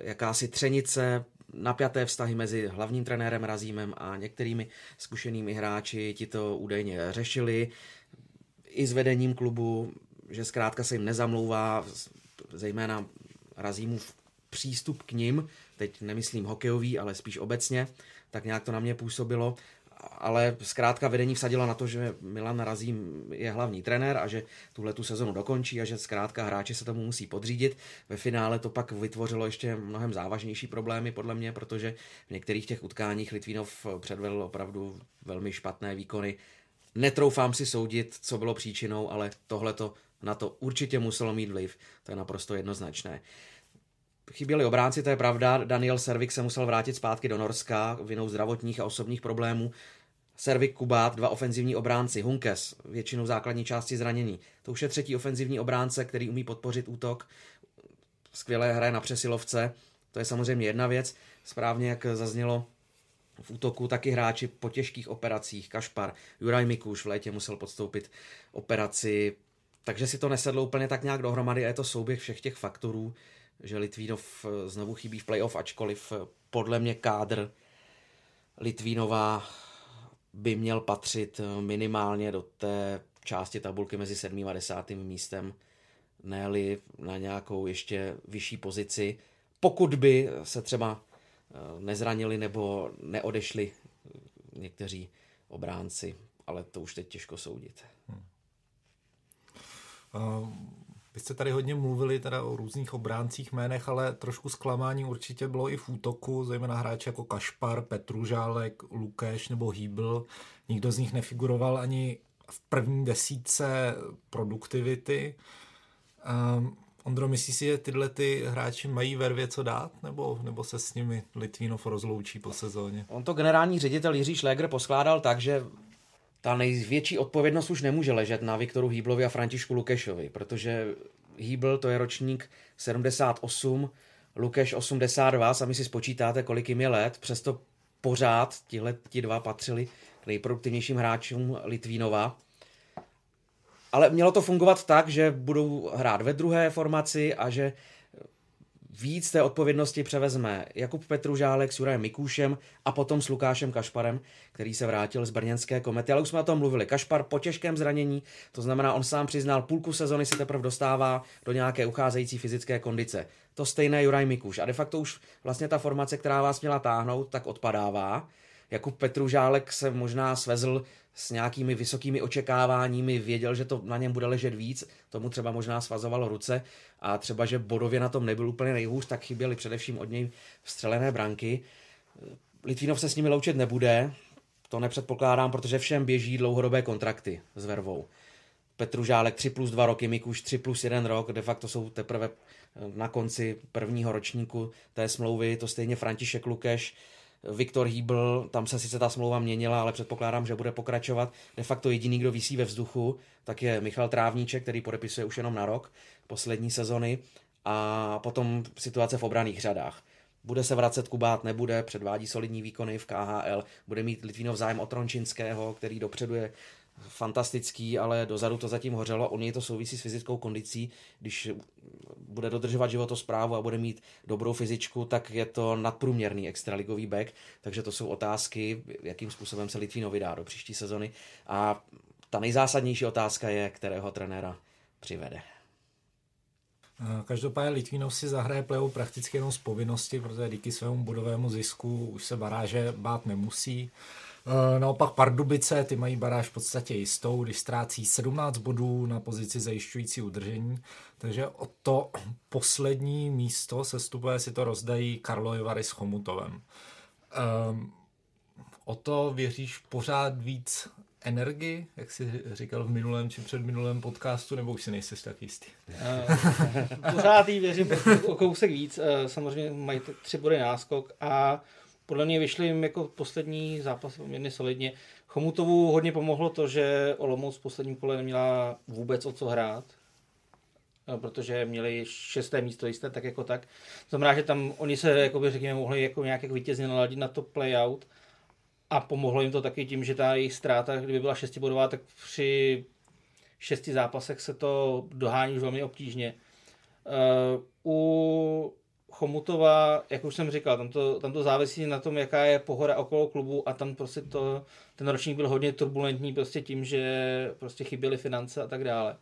jakási třenice, napjaté vztahy mezi hlavním trenérem Razímem a některými zkušenými hráči, ti to údajně řešili i s vedením klubu, že zkrátka se jim nezamlouvá, zejména Razímův přístup k nim, teď nemyslím hokejový, ale spíš obecně, tak nějak to na mě působilo, ale zkrátka vedení vsadilo na to, že Milan Razím je hlavní trenér a že tuhle tu sezonu dokončí a že zkrátka hráči se tomu musí podřídit. Ve finále to pak vytvořilo ještě mnohem závažnější problémy podle mě, protože v některých těch utkáních Litvínov předvedl opravdu velmi špatné výkony. Netroufám si soudit, co bylo příčinou, ale tohleto na to určitě muselo mít vliv. To je naprosto jednoznačné. Chyběli obránci, to je pravda. Daniel Servik se musel vrátit zpátky do Norska vinou zdravotních a osobních problémů. Servik, Kubát, dva ofenzivní obránci. Hunkes, většinou základní části zranění. To už je třetí ofenzivní obránce, který umí podpořit útok. Skvěle hraje na přesilovce. To je samozřejmě jedna věc. Správně, jak zaznělo v útoku, taky hráči po těžkých operacích. Kašpar, Juraj Mikuš v létě musel podstoupit operaci. Takže si to nesedlo úplně tak nějak dohromady a je to souběh všech těch faktorů, že Litvínov znovu chybí v playoff, ačkoliv podle mě kádr Litvínova by měl patřit minimálně do té části tabulky mezi sedmým a desátým místem, ne-li na nějakou ještě vyšší pozici, pokud by se třeba nezranili nebo neodešli někteří obránci, ale to už teď těžko soudit. Hmm. Um... Vy jste tady hodně mluvili teda o různých obráncích jménech, ale trošku zklamání určitě bylo i v útoku, zejména hráči jako Kašpar, Petružálek, Lukeš nebo Hýbl. Nikdo z nich nefiguroval ani v první desítce produktivity. Um, Ondro, myslíš si, že tyhle ty hráči mají vervě co dát, nebo, nebo se s nimi Litvínov rozloučí po sezóně? On to generální ředitel Jiří Šlégr poskládal tak, že ta největší odpovědnost už nemůže ležet na Viktoru Hýblovi a Františku Lukešovi, protože Hýbl to je ročník sedmdesát osm, Lukeš osmdesát dva, sami si spočítáte, kolik jim je let, přesto pořád tihle ti dva patřili k nejproduktivnějším hráčům Litvínova. Ale mělo to fungovat tak, že budou hrát ve druhé formaci a že víc té odpovědnosti převezme Jakub Petružálek s Jurajem Mikušem a potom s Lukášem Kašparem, který se vrátil z brněnské Komety. Ale už jsme o tom mluvili. Kašpar po těžkém zranění, to znamená, on sám přiznal, půlku sezony se teprve dostává do nějaké ucházející fyzické kondice. To stejné Juraj Mikuš. A de facto už vlastně ta formace, která vás měla táhnout, tak odpadává. Jakub Petružálek se možná svezl s nějakými vysokými očekáváními, věděl, že to na něm bude ležet víc, tomu třeba možná svazovalo ruce a třeba, že bodově na tom nebyl úplně nejhůř, tak chyběly především od něj vstřelené branky. Litvínov se s nimi loučit nebude, to nepředpokládám, protože všem běží dlouhodobé kontrakty s vervou. Petružálek tři plus dva roky, Mikuš tři plus jeden rok, de facto jsou teprve na konci prvního ročníku té smlouvy, to stejně František Lukeš, Viktor Hýbl, tam se sice ta smlouva měnila, ale předpokládám, že bude pokračovat. De facto jediný, kdo visí ve vzduchu, tak je Michal Trávníček, který podepisuje už jenom na rok poslední sezony. A potom situace v obranných řadách. Bude se vracet Kubát, nebude, předvádí solidní výkony v K H L, bude mít Litvínov zájem o Trončinského, který dopředu je fantastický, ale dozadu to zatím hořelo. U něj to souvisí s fyzickou kondicí. Když bude dodržovat životosprávu a bude mít dobrou fyzičku, tak je to nadprůměrný extraligový back. Takže to jsou otázky, jakým způsobem se Litvínov dá do příští sezony. A ta nejzásadnější otázka je, kterého trenéra přivede. Každopádně Litvínov si zahraje playoff prakticky jenom z povinnosti, protože díky svému bodovému zisku už se baráže bát nemusí. Naopak Pardubice, ty mají baráž v podstatě jistou, když ztrácí sedmnáct bodů na pozici zajišťující udržení, takže o to poslední místo sestupové si to rozdají Karlovy Vary s Chomutovem. Um, o to věříš pořád víc energii, jak jsi říkal v minulém či předminulém podcastu, nebo už si nejsi tak jistý? Pořád jí věřím o kousek víc, samozřejmě mají tři body náskok a podle mě vyšli jim jako poslední zápas poměrně solidně. Chomutovu hodně pomohlo to, že Olomouc v posledním kole neměla vůbec o co hrát, protože měli šesté místo jisté, tak jako tak. Znamená, že tam oni se, jakoby, řekněme, mohli jako nějak jako vítězně naladit na to playout a pomohlo jim to taky tím, že ta jejich ztráta, kdyby byla šestibodová, tak při šesti zápasech se to dohání už velmi obtížně. U Chomutova, jak už jsem říkal, tam to, tam to závisí na tom, jaká je pohoda okolo klubu a tam prostě to, ten ročník byl hodně turbulentní prostě tím, že prostě chyběly finance a tak dále.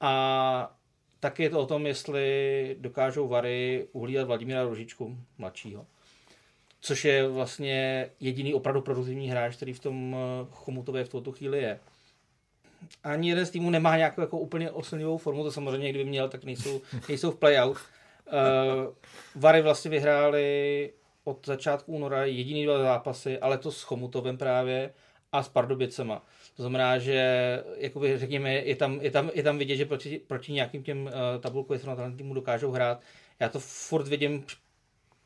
A taky je to o tom, jestli dokážou Vary uhlídat Vladimíra Rožičku, mladšího, což je vlastně jediný opravdu produktivní hráč, který v tom Chomutově v tuto chvíli je. Ani jeden z týmů nemá nějakou jako úplně oslnivou formu, to samozřejmě kdyby měl, tak nejsou, nejsou v playout. Uh, Vary vlastně vyhráli od začátku února jediný dva zápasy, ale to s Chomutovem právě a s Pardubicema. To znamená, že jakoby, řekněme, je tam, je, tam, je tam vidět, že proti, proti nějakým těm uh, tabulkovým srovnatelným týmu dokážou hrát. Já to furt vidím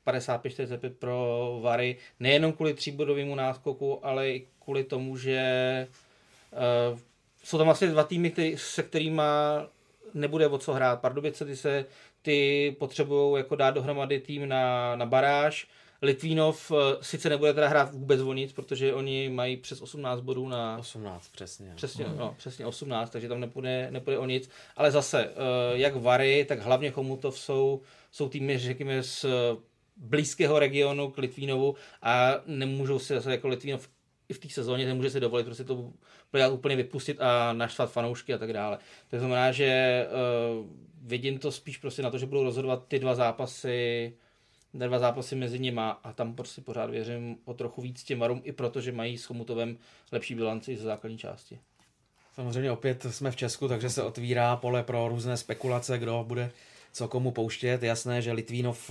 padesát pět čtyřicet pět pro Vary, nejenom kvůli tříbodovému náskoku, ale i kvůli tomu, že uh, jsou tam vlastně dva týmy, který, se kterými nebude o co hrát. Pardubice ty se ty potřebují jako dát dohromady tým na, na baráž. Litvínov sice nebude teda hrát vůbec o nic, protože oni mají přes osmnáct bodů na... osmnáct, přesně. Přesně, mm. no, přesně osmnáct, takže tam nepůjde, nepůjde o nic. Ale zase, jak Vary, tak hlavně Chomutov jsou, jsou týmy, řekněme, z blízkého regionu k Litvínovu a nemůžou si zase jako Litvínov i v té sezóně, nemůže si dovolit prostě to úplně vypustit a naštvat fanoušky a tak dále. To znamená, že vidím to spíš prostě na to, že budou rozhodovat ty dva zápasy dva zápasy mezi nima a tam prostě pořád věřím o trochu víc těm Varům, i protože mají s Chomutovem lepší bilanci ze základní části. Samozřejmě opět jsme v Česku, takže se otvírá pole pro různé spekulace, kdo bude co komu pouštět. Jasné, že Litvínov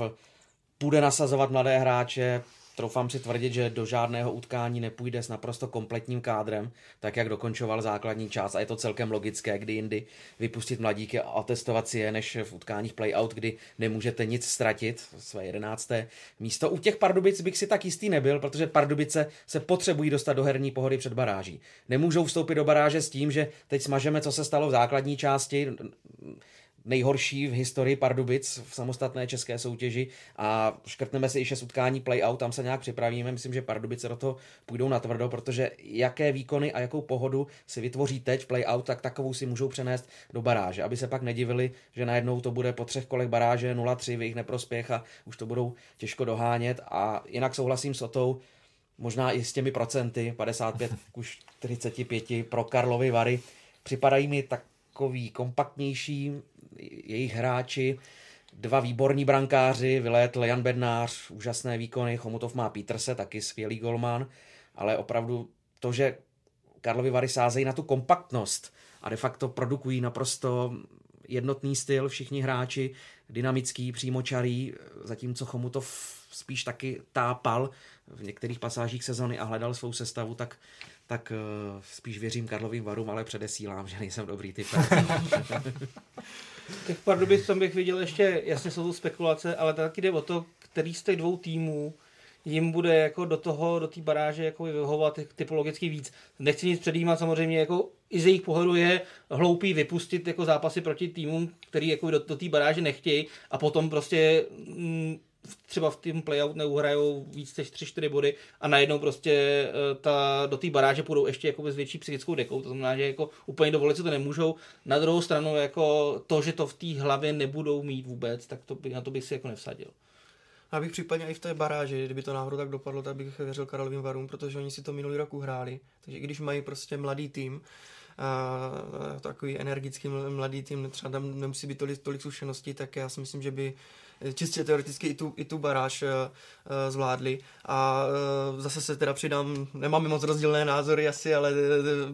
půjde nasazovat mladé hráče, troufám si tvrdit, že do žádného utkání nepůjde s naprosto kompletním kádrem, tak jak dokončoval základní část. A je to celkem logické, kdy jindy vypustit mladíky a testovat si je, než v utkáních playout, kdy nemůžete nic ztratit, své jedenácté místo. U těch Pardubic bych si tak jistý nebyl, protože Pardubice se potřebují dostat do herní pohody před baráží. Nemůžou vstoupit do baráže s tím, že teď smažeme, co se stalo v základní části, nejhorší v historii Pardubic v samostatné české soutěži, a škrtneme si i šest utkání playout, tam se nějak připravíme. Myslím, že Pardubice do toho půjdou natvrdo, protože jaké výkony a jakou pohodu si vytvoří teď v playout, tak takovou si můžou přenést do baráže, aby se pak nedivili, že najednou to bude po třech kolech baráže nula tři v jejich neprospěch a už to budou těžko dohánět. A jinak souhlasím s Otou, možná i s těmi procenty, padesát pět ku čtyřiceti pěti pro Karlovy Vary. Připadají mi tak takový kompaktnější jejich hráči, dva výborní brankáři, vylétl Jan Bednář, úžasné výkony, Chomutov má Peterse, taky skvělý golman, ale opravdu to, že Karlovy Vary sázejí na tu kompaktnost a de facto produkují naprosto jednotný styl, všichni hráči, dynamický, přímočarý, zatímco Chomutov spíš taky tápal v některých pasážích sezony a hledal svou sestavu, tak tak spíš věřím Karlovým Varům, ale předesílám, že nejsem dobrý typ. Těch Pardubic tam bych viděl ještě, jasně jsou to spekulace, ale taky jde o to, který z těch dvou týmů jim bude jako do toho, do té baráže jako vyhovovat typologicky víc. Nechci nic předjímat, samozřejmě jako i z jejich pohledu je hloupý vypustit jako zápasy proti týmům, který jako do, do té baráže nechtějí a potom prostě... Mm, třeba v tým playout neuhrajou víc než tři čtyři body a najednou prostě ta, do té baráže půjdou ještě jakoby s větší psychickou dekou, to znamená, že jako úplně dovolit si to nemůžou. Na druhou stranu jako to, že to v té hlavě nebudou mít vůbec, tak to by, na to bych si jako nevsadil. Já bych případně i v té baráži, kdyby to náhodou tak dopadlo, tak bych věřil Karlovým Varům, protože oni si to minulý rok uhráli, takže i když mají prostě mladý tým, a takový energický mladý tým, třeba tam nemusí být tolik, tolik zkušeností, tak já si myslím, že by čistě teoreticky i tu, i tu baráž zvládli. A zase se teda přidám, nemám moc rozdílné názory asi, ale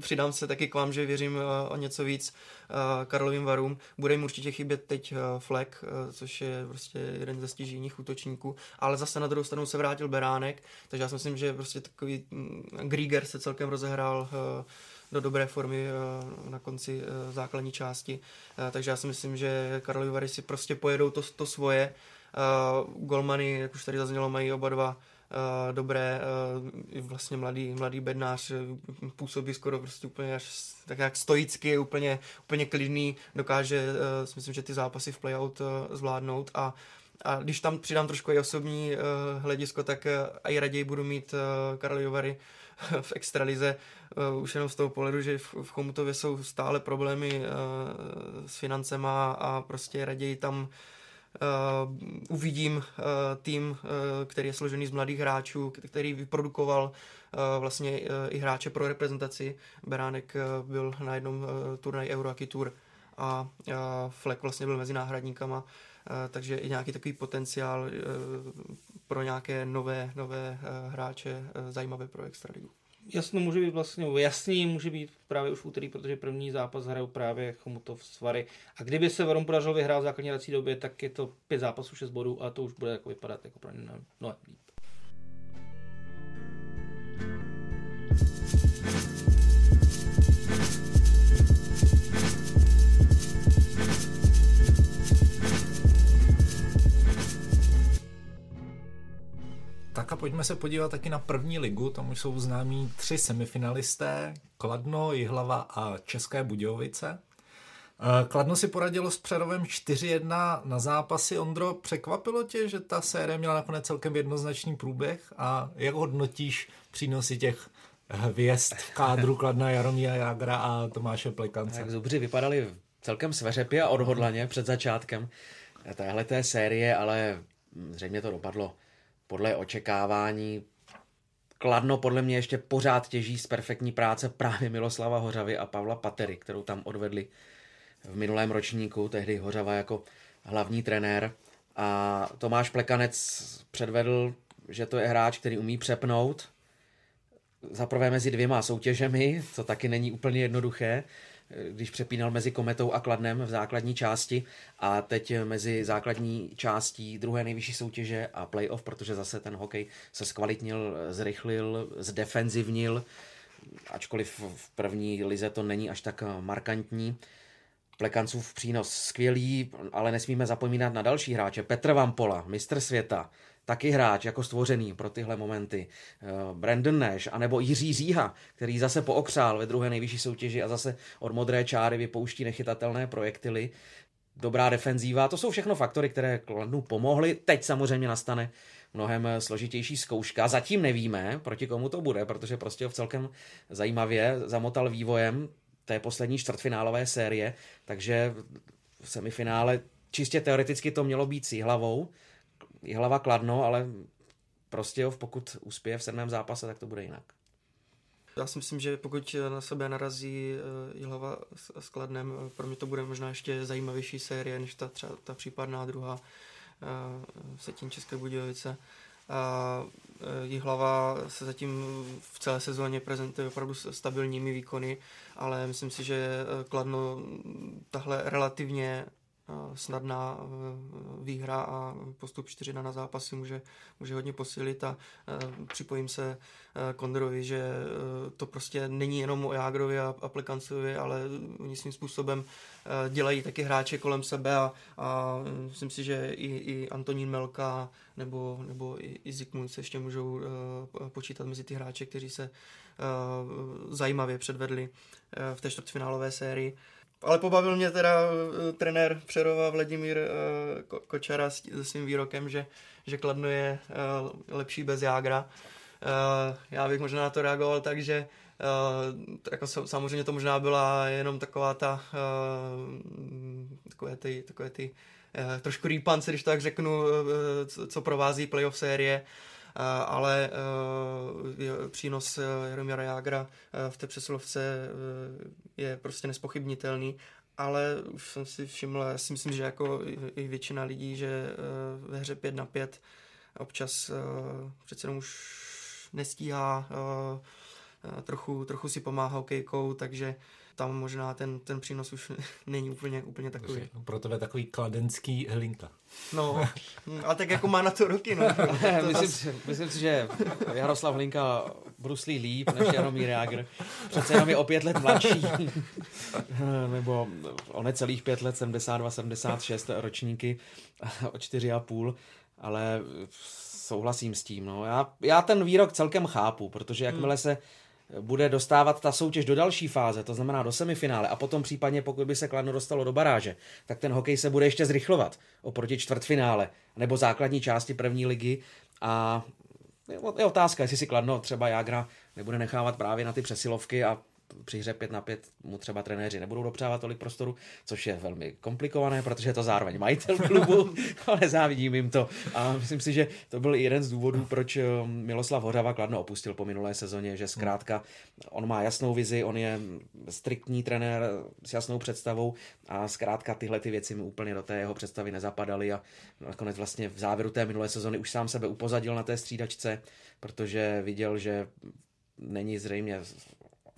přidám se taky k vám, že věřím o něco víc Karlovým Varům. Bude jim určitě chybět teď Flek, což je prostě jeden ze stěžejních útočníků, ale zase na druhou stranu se vrátil Beránek, takže já si myslím, že prostě takový Grieger se celkem rozehrál do dobré formy na konci základní části. Takže já si myslím, že Karlovy Vary si prostě pojedou to, to svoje. Golmany, jak už tady zaznělo, mají oba dva dobré. Vlastně mladý, mladý Bednář působí skoro prostě úplně až tak nějak stoicky, úplně, úplně klidný. Dokáže, si myslím, že ty zápasy v playout zvládnout. A A když tam přidám trošku i osobní uh, hledisko, tak uh, i raději budu mít uh, Karlovy Vary v extralize, už jenom z toho pohledu, že v Chomutově jsou stále problémy s financema a prostě raději tam Uh, uvidím uh, tým, uh, který je složený z mladých hráčů, který vyprodukoval uh, vlastně uh, i hráče pro reprezentaci. Beránek uh, byl na jednom uh, turnaji Eurohockey Tour a uh, Flek vlastně byl mezi náhradníkama, uh, takže i nějaký takový potenciál uh, pro nějaké nové, nové uh, hráče uh, zajímavé pro extraligu. Jasno, může být vlastně, jasný může být právě už v úterý, protože první zápas hrajou právě Chomutov s Vary. A kdyby se Varům podařilo vyhrát v základní hrací době, tak je to pět zápasů, šest bodů a to už bude jako vypadat jako právě na mnohem líp. Tak a pojďme se podívat taky na první ligu, tam už jsou známí tři semifinalisté, Kladno, Jihlava a České Budějovice. Kladno si poradilo s Přerovem čtyři jedna na zápasy. Ondro, překvapilo tě, že ta série měla nakonec celkem jednoznačný průběh a jak hodnotíš přínosy těch hvězd v kádru Kladna, Jaromíra Jágra a Tomáše Plekance? Tak zubři vypadali celkem sveřepě a odhodlaně před začátkem téhleté série, ale zřejmě to dopadlo podle očekávání. Kladno podle mě ještě pořád těží z perfektní práce právě Miloslava Hořavy a Pavla Patery, kterou tam odvedli v minulém ročníku, tehdy Hořava jako hlavní trenér. A Tomáš Plekanec předvedl, že to je hráč, který umí přepnout. Zaprvé mezi dvěma soutěžemi, co taky není úplně jednoduché, když přepínal mezi Kometou a Kladnem v základní části a teď mezi základní částí druhé nejvyšší soutěže a playoff, protože zase ten hokej se zkvalitnil, zrychlil, zdefenzivnil, ačkoliv v první lize to není až tak markantní. Plekancův přínos skvělý, ale nesmíme zapomínat na další hráče. Petr Vampola, mistr světa, taky hráč jako stvořený pro tyhle momenty. Brandon Nash, anebo Jiří Říha, který zase pookřál ve druhé nejvyšší soutěži a zase od modré čáry vypouští nechytatelné projektily. Dobrá defenzíva, to jsou všechno faktory, které Kladnu pomohly. Teď samozřejmě nastane mnohem složitější zkouška. Zatím nevíme, proti komu to bude, protože prostě ho v celkem zajímavě zamotal vývojem té poslední čtvrtfinálové série, takže v semifinále čistě teoreticky to mělo být s Jihlavou, Jihlava Kladno, ale prostě jo, pokud uspěje v sedmém zápase, tak to bude jinak. Já si myslím, že pokud na sebe narazí Jihlava s Kladnem, pro mě to bude možná ještě zajímavější série, než ta, třeba ta případná druhá setin České Budějovice. A Jihlava se zatím v celé sezóně prezentuje opravdu stabilními výkony, ale myslím si, že Kladno tahle relativně snadná výhra a postup čtyři jedna na zápasy může, může hodně posílit a připojím se Kondorovi, že to prostě není jenom o Jágrovi a, a Plekancovi, ale oni svým způsobem dělají taky hráče kolem sebe a, a myslím si, že i, i Antonín Melka nebo, nebo i, i Zikmund se ještě můžou počítat mezi ty hráče, kteří se zajímavě předvedli v té čtvrtfinálové sérii. Ale pobavil mě teda uh, trenér Přerova Vladimír uh, Ko- Kočara s, s svým výrokem, že, že Kladno je uh, lepší bez Jágra. Uh, já bych možná na to reagoval tak, že uh, jako samozřejmě to možná byla jenom taková ta uh, takové ty, takové ty uh, trošku rýpance, když tak řeknu, uh, co, co provází playoff série. Ale uh, přínos uh, Jaromíra Jágra uh, v té přesilovce uh, je prostě nespochybnitelný, ale už jsem si všiml, já si myslím, že jako i většina lidí, že uh, ve hře pět na pět občas uh, přece jenom už nestíhá, uh, uh, trochu, trochu si pomáhá hokejkou, takže tam možná ten, ten přínos už není úplně, úplně takový. Pro tebe takový kladenský Hlinka. No, a tak jako má na to roky. No. To myslím, si, myslím si, že Jaroslav Hlinka bruslí líp než Jaromír Jágr. Přece jenom je o pět let mladší. Nebo o necelých pět let, sedmdesát dva sedmdesát šest ročníky, o čtyři a půl. Ale souhlasím s tím. No. Já, já ten výrok celkem chápu, protože jakmile se bude dostávat ta soutěž do další fáze, to znamená do semifinále a potom případně pokud by se Kladno dostalo do baráže, tak ten hokej se bude ještě zrychlovat oproti čtvrtfinále nebo základní části první ligy a je otázka, jestli si Kladno třeba Jágra nebude nechávat právě na ty přesilovky a při hře pět na pět mu třeba trenéři nebudou dopřávat tolik prostoru, což je velmi komplikované, protože je to zároveň majitel klubu, ale závidím jim to. A myslím si, že to byl jeden z důvodů, proč Miloslav Hořava Kladno opustil po minulé sezóně, že zkrátka on má jasnou vizi, on je striktní trenér s jasnou představou a zkrátka tyhle ty věci mi úplně do té jeho představy nezapadaly a nakonec vlastně v závěru té minulé sezóny už sám sebe upozadil na té střídačce, protože viděl, že není zřejmě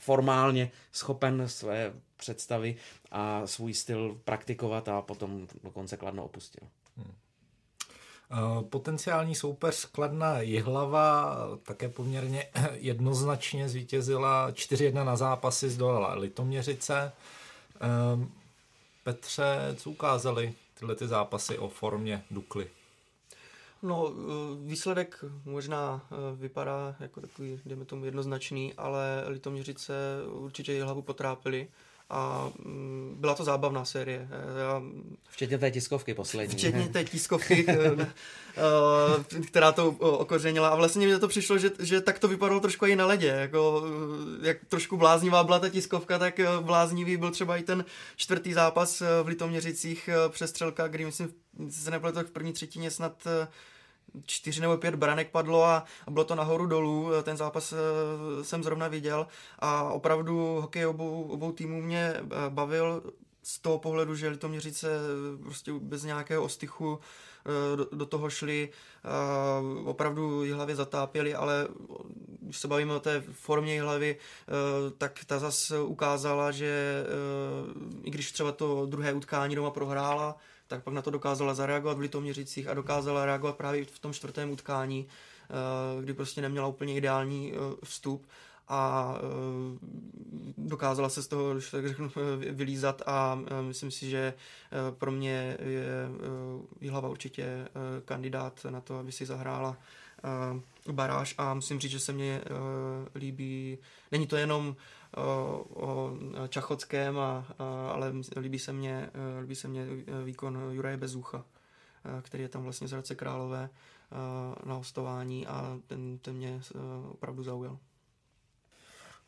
formálně schopen své představy a svůj styl praktikovat a potom dokonce Kladno opustil. Hmm. Potenciální soupeř Kladna Jihlava také poměrně jednoznačně zvítězila čtyři jedna na zápasy, zdolala Litoměřice. Petře, co ukázaly tyhle ty zápasy o formě Dukly? No, výsledek možná vypadá jako takový, dejme tomu, jednoznačný, ale Litoměřice určitě Jihlavu potrápili a byla to zábavná série. Já... Včetně té tiskovky poslední. Včetně té tiskovky, která to okořenila. A vlastně mi to přišlo, že, že tak to vypadalo trošku i na ledě. Jako, jak trošku bláznivá byla ta tiskovka, tak bláznivý byl třeba i ten čtvrtý zápas v Litoměřicích, přestřelka, kdy myslím, se nepletu, v první třetině snad čtyři nebo pět branek padlo a bylo to nahoru dolů, ten zápas jsem zrovna viděl a opravdu hokej obou, obou týmů mě bavil z toho pohledu, že Litoměřice prostě bez nějakého ostychu do, do toho šli, opravdu Jihlavě zatápěli, ale když se bavíme o té formě Jihlavy, tak ta zase ukázala, že i když třeba to druhé utkání doma prohrála, tak pak na to dokázala zareagovat v Litoměřicích a dokázala reagovat právě v tom čtvrtém utkání, kdy prostě neměla úplně ideální vstup a dokázala se z toho, když tak řeknu, vylízat a myslím si, že pro mě je Jihlava určitě kandidát na to, aby si zahrála baráž a musím říct, že se mně líbí, není to jenom O, o Čachockém, a, a, ale líbí se mně, líbí se mně výkon Juraje Bezúcha, který je tam vlastně z Hradce Králové na hostování a ten, ten mě opravdu zaujal.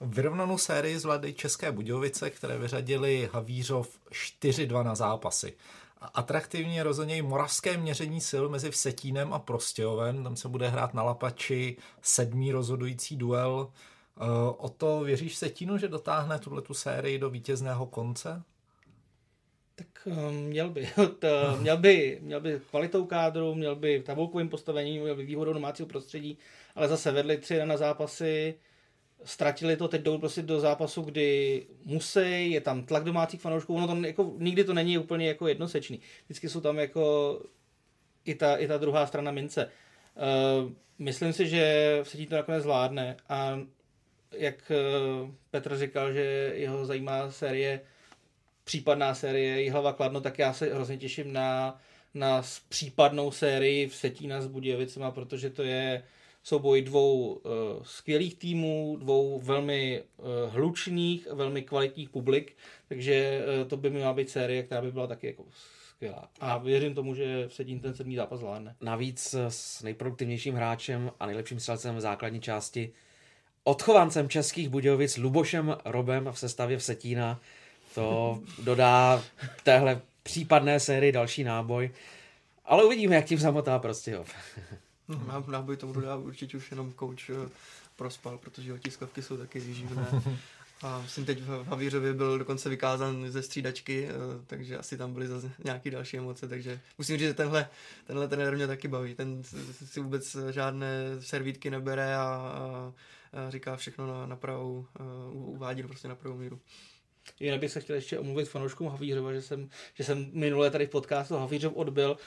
Vyrovnanou sérii zvládly České Budějovice, které vyřadili Havířov čtyři dva na zápasy. Atraktivně rozhodně i moravské měření sil mezi Vsetínem a Prostějovem, tam se bude hrát na Lapači sedmý rozhodující duel. O to věříš Vsetínu, že dotáhne tuhletu sérii do vítězného konce? Tak měl by. To, měl by. Měl by kvalitou kádru, měl by tabulkovým postavením, měl by výhodou domácího prostředí, ale zase vedli tři na zápasy, ztratili to, teď jdou prostě do zápasu, kdy musí, je tam tlak domácích fanoušků, ono to jako, nikdy to není úplně jako jednosečný. Vždycky jsou tam jako i ta, i ta druhá strana mince. Uh, myslím si, že Vsetín to nakonec zvládne a jak Petr říkal, že jeho zajímá série, případná série Jihlava Kladno, tak já se hrozně těším na, na případnou sérii Vsetína s Budějovicema, protože to je souboj dvou uh, skvělých týmů, dvou velmi uh, hlučných, velmi kvalitních publik, takže uh, to by měla být série, která by byla taky jako skvělá. A věřím tomu, že Vsetín ten sedmý zápas zvládne. Navíc s nejproduktivnějším hráčem a nejlepším střelcem v základní části odchovancem Českých Budějovic Lubošem Robem v sestavě Vsetína, to dodá téhle případné sérii další náboj, ale uvidíme, jak tím zamotá Prostějov. No, náboj tomu dodá určitě už jenom kouč Prospal, protože jeho tiskovky jsou taky výživné. A myslím, teď v Havířově byl dokonce vykázán ze střídačky, takže asi tam byly zase nějaké další emoce, takže musím říct, že tenhle, tenhle trenér mě taky baví. Ten si vůbec žádné servítky nebere a, a říká všechno na, na pravou, uvádí prostě na pravou míru. Jinak bych se chtěl ještě omluvit fanouškům Havířova, že jsem, že jsem minule tady v podcastu Havířov odbyl.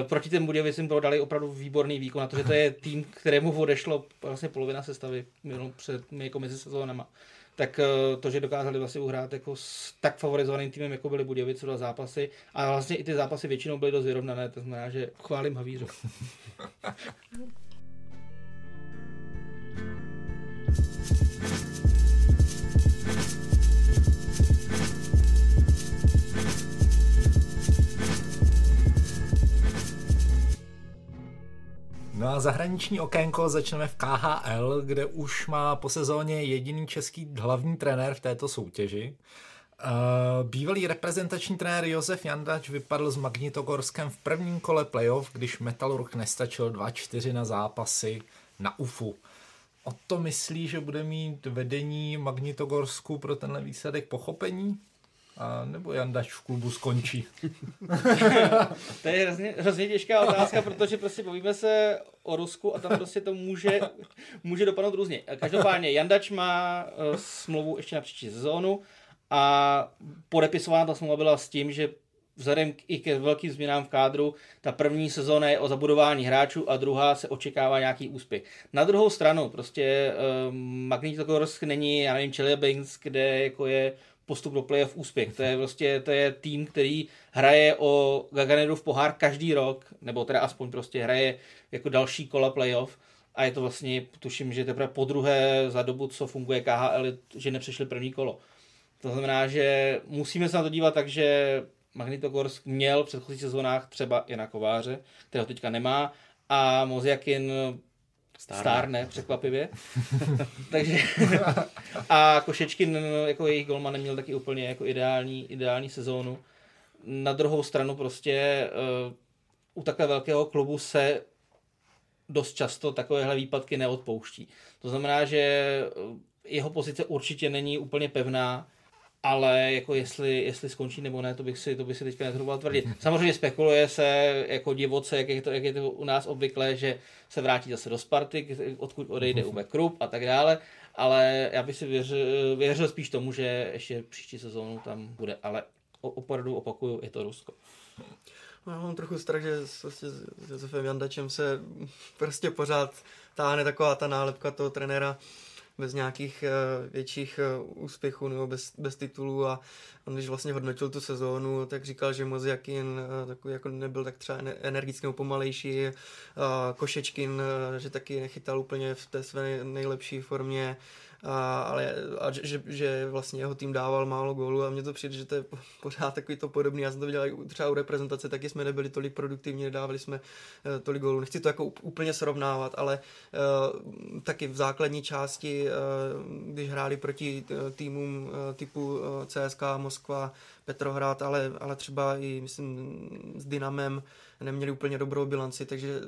E, proti těm Budějovicím dali opravdu výborný výkon, protože to je tým, kterému odešlo vlastně polovina sestavy minul před jako mezi sezónama. Tak to, že dokázali vlastně uhrát jako s tak favorizovaným týmem, jako byly Budějovice do zápasy. A vlastně i ty zápasy většinou byly dost vyrovnané, to znamená, že chválím Havířov. No a zahraniční okénko začneme v K H L, kde už má po sezóně jediný český hlavní trenér v této soutěži. Bývalý reprezentační trenér Josef Jandač vypadl s Magnitogorskem v prvním kole playoff, když Metalurg nestačil dva čtyři na zápasy na U F U. O to myslí, že bude mít vedení Magnitogorsku pro tenhle výsledek pochopení? A nebo Jandač v klubu skončí? To je hrozně, hrozně těžká otázka, protože prostě povíme se o Rusku a tam prostě to může, může dopadnout různě. Každopádně Jandač má smlouvu ještě na příští sezónu a podepisována ta smlouva byla s tím, že vzhledem i ke velkým změnám v kádru, ta první sezóna je o zabudování hráčů a druhá se očekává nějaký úspěch. Na druhou stranu, prostě um, Magnitogorsk není, já nevím, Čeliabinsk, kde jako je postup do playoff úspěch. To je prostě, to je tým, který hraje o Gaganedův pohár každý rok, nebo teda aspoň prostě hraje jako další kola playoff a je to vlastně, tuším, že teprve po druhé za dobu, co funguje K H L, že nepřešli první kolo. To znamená, že musíme se na to dívat tak, že Magnitogorsk měl v předchozích sezónách třeba Jana Kováře, kterého teďka nemá, a Mozjakin stárne překvapivě. Takže a Košečkin jako jejich golman neměl taky úplně jako ideální, ideální sezónu. Na druhou stranu prostě uh, u takhle velkého klubu se dost často takovéhle výpadky neodpouští. To znamená, že jeho pozice určitě není úplně pevná, ale jako jestli, jestli skončí nebo ne, to bych si, to bych si teďka nezhruba tvrdit. Samozřejmě spekuluje se jako divoce, jak je to, jak je to u nás obvyklé, že se vrátí zase do Sparty, odkud odejde Uwe Krupp a tak dále, ale já bych si věřil, věřil spíš tomu, že ještě příští sezónu tam bude, ale opravdu opakuju, je to Rusko. No, já mám trochu strach, že s, s Josefem Jandačem se prostě pořád táhne taková ta nálepka toho trenéra bez nějakých uh, větších uh, úspěchů nebo bez, bez titulů, a on když vlastně hodnotil tu sezónu, tak říkal, že Mozjakin uh, takový jako nebyl tak třeba energický nebo pomalejší, uh, Košečkin, uh, že taky nechytal úplně v té své nejlepší formě, uh, ale, a že, že vlastně jeho tým dával málo gólů, a mně to přijde, že to je pořád takový to podobný. Já jsem to viděl třeba u reprezentace, taky jsme nebyli tolik produktivní, nedávali jsme uh, tolik gólů. Nechci to jako úplně srovnávat, ale uh, taky v základní části, když hráli proti týmům typu C S K A, Moskva, Petrohrad, ale, ale třeba i myslím s Dynamem neměli úplně dobrou bilanci, takže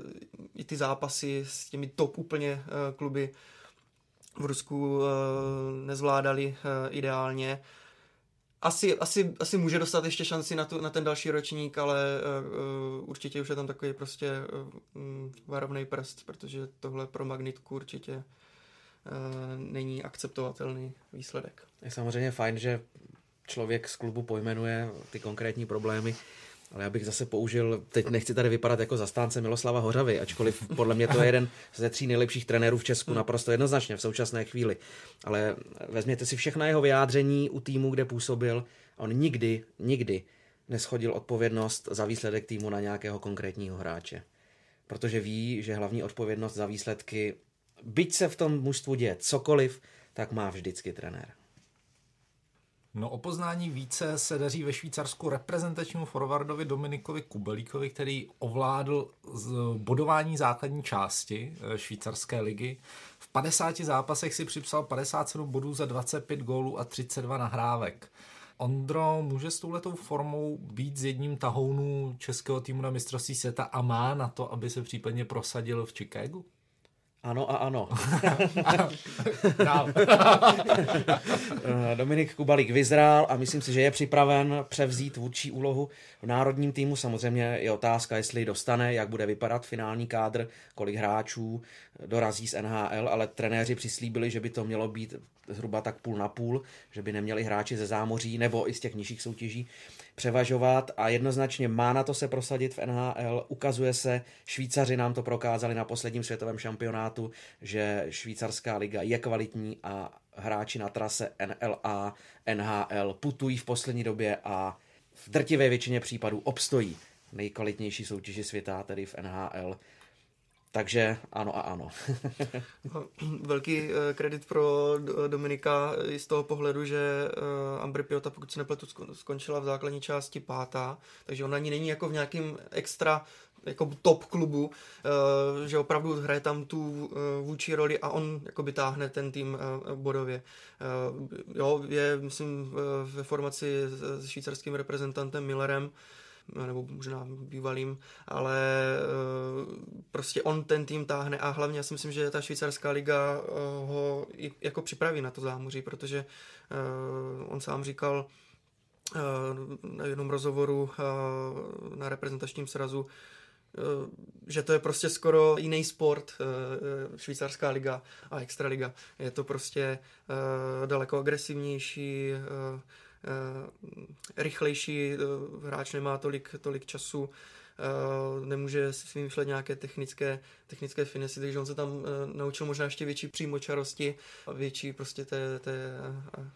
i ty zápasy s těmi top úplně kluby v Rusku nezvládali ideálně. Asi, asi, asi může dostat ještě šanci na, tu, na ten další ročník, ale uh, určitě už je tam takový prostě uh, varovnej prst, protože tohle pro Magnitku určitě není akceptovatelný výsledek. Je samozřejmě fajn, že člověk z klubu pojmenuje ty konkrétní problémy, ale já bych zase použil, teď nechci tady vypadat jako zastánce Miloslava Hořavy, ačkoliv podle mě to je jeden ze tří nejlepších trenérů v Česku naprosto jednoznačně v současné chvíli. Ale vezměte si všechna jeho vyjádření u týmu, kde působil, a on nikdy, nikdy neshodil odpovědnost za výsledek týmu na nějakého konkrétního hráče. Protože ví, že hlavní odpovědnost za výsledky, byť se v tom mužstvu děje cokoliv, tak má vždycky trenér. No, o poznání více se daří ve Švýcarsku reprezentačnímu forwardovi Dominikovi Kubalíkovi, který ovládl bodování základní části švýcarské ligy. V padesáti zápasech si připsal padesát sedm bodů za dvacet pět gólů a třicet dva nahrávek. Ondro, může s touhletou formou být s jedním tahounů českého týmu na mistrovství světa a má na to, aby se případně prosadil v Chicagu? Ano a ano. Dominik Kubalík vyzrál a myslím si, že je připraven převzít vůdčí úlohu v národním týmu. Samozřejmě je otázka, jestli dostane, jak bude vypadat finální kádr, kolik hráčů dorazí z N H L, ale trenéři přislíbili, že by to mělo být zhruba tak půl na půl, že by neměli hráči ze zámoří nebo i z těch nižších soutěží převažovat, a jednoznačně má na to se prosadit v N H L. Ukazuje se, Švýcaři nám to prokázali na posledním světovém šampionátu, že švýcarská liga je kvalitní a hráči na trase N L A, N H L putují v poslední době a v drtivé většině případů obstojí nejkvalitnější soutěži světa, tedy v N H L. Takže ano a ano. Velký kredit pro Dominika i z toho pohledu, že Ambry Piotta, pokud se nepletu, skončila v základní části pátá, takže ona není jako v nějakém extra jako top klubu, že opravdu hraje tam tu vůči roli a on jakoby táhne ten tým bodově. Jo, je, myslím, ve formaci s švýcarským reprezentantem Millerem, nebo možná bývalým, ale prostě on ten tým táhne a hlavně já si myslím, že ta švýcarská liga ho jako připraví na to zámoří, protože on sám říkal na jednom rozhovoru na reprezentačním srazu, že to je prostě skoro jiný sport, švýcarská liga a extraliga. Je to prostě daleko agresivnější, rychlejší, hráč nemá tolik, tolik času, nemůže si vymýšlet nějaké technické, technické finesy, takže on se tam naučil možná ještě větší přímočarosti a větší prostě té, té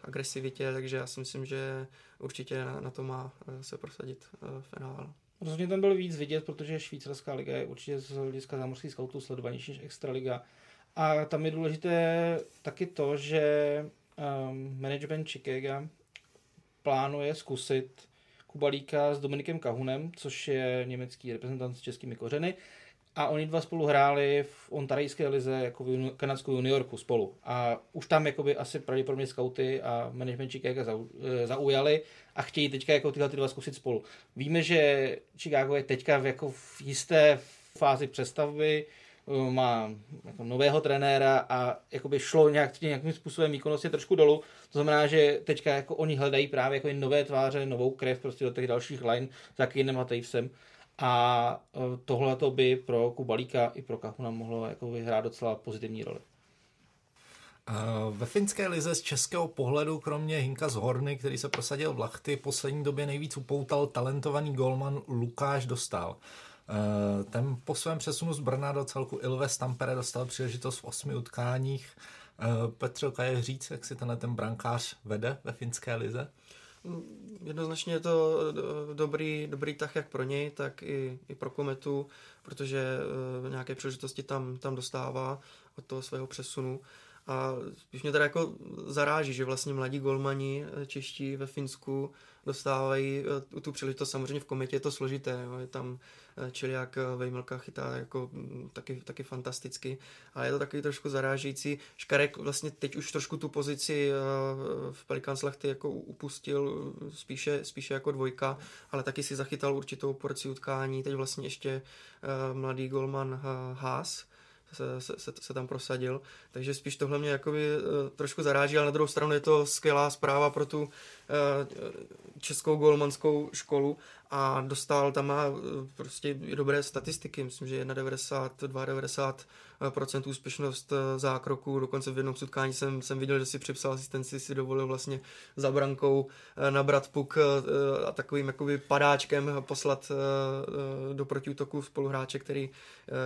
agresivitě, takže já si myslím, že určitě na, na to má se prosadit fenál. Rozhodně tam byl víc vidět, protože švýcarská liga je určitě z hlediska zámořských skautů sledovanější než extraliga. A tam je důležité taky to, že um, management Chicaga plánuje zkusit Kubalíka s Dominikem Kahunem, což je německý reprezentant s českými kořeny. A oni dva spolu hráli v ontarijské lize jako v kanadskou juniorku spolu. A už tam jakoby asi pravděpodobně skauty a management Chicago zaujali a chtějí teďka jako tyhle ty dva zkusit spolu. Víme, že Chicago je teďka v, jako v jisté fázi přestavby, má jako nového trenéra a jakoby šlo nějak, nějakým způsobem výkonnost je trošku dolů. To znamená, že teďka jako oni hledají právě jako nové tváře, novou krev prostě do těch dalších line, tak jiným a Tavesem. A tohle to by pro Kubalíka i pro Kahuna mohlo jako vyhrát docela pozitivní roli. Ve finské lize z českého pohledu, kromě Hinka z Horny, který se prosadil v Lahti, poslední době nejvíc upoutal talentovaný golman Lukáš Dostal. Ten po svém přesunu z Brna do celku Ilves Tampere dostal příležitost v osmi utkáních. Petře, je říct, jak si tenhle ten brankář vede ve finské lize? Jednoznačně je to dobrý, dobrý tah jak pro něj, tak i, i pro Kometu, protože e, nějaké příležitosti tam, tam dostává od toho svého přesunu. A spíš mě teda jako zaráží, že vlastně mladí golmani čeští ve Finsku dostávají tu příležitost. Samozřejmě v Kometě je to složité, jo. Je tam Čiliak, Vejmelka chytá jako taky, taky fantasticky, ale je to takový trošku zarážející. Škarek vlastně teď už trošku tu pozici v Pelicans Lahti jako upustil spíše, spíše jako dvojka, ale taky si zachytal určitou porci utkání, teď vlastně ještě mladý golman Haas Se, se, se tam prosadil, takže spíš tohle mě jakoby trošku zaráží, ale na druhou stranu je to skvělá zpráva pro tu českou golmanskou školu a Dostal tam má prostě dobré statistiky, myslím, že devadesát jedna, devadesát dva procent úspěšnost zákroků, dokonce v jednom utkání jsem, jsem viděl, že si připsal asistenci, si dovolil vlastně za brankou nabrat puk a takovým jakoby padáčkem poslat do protiútoku spoluhráče, který,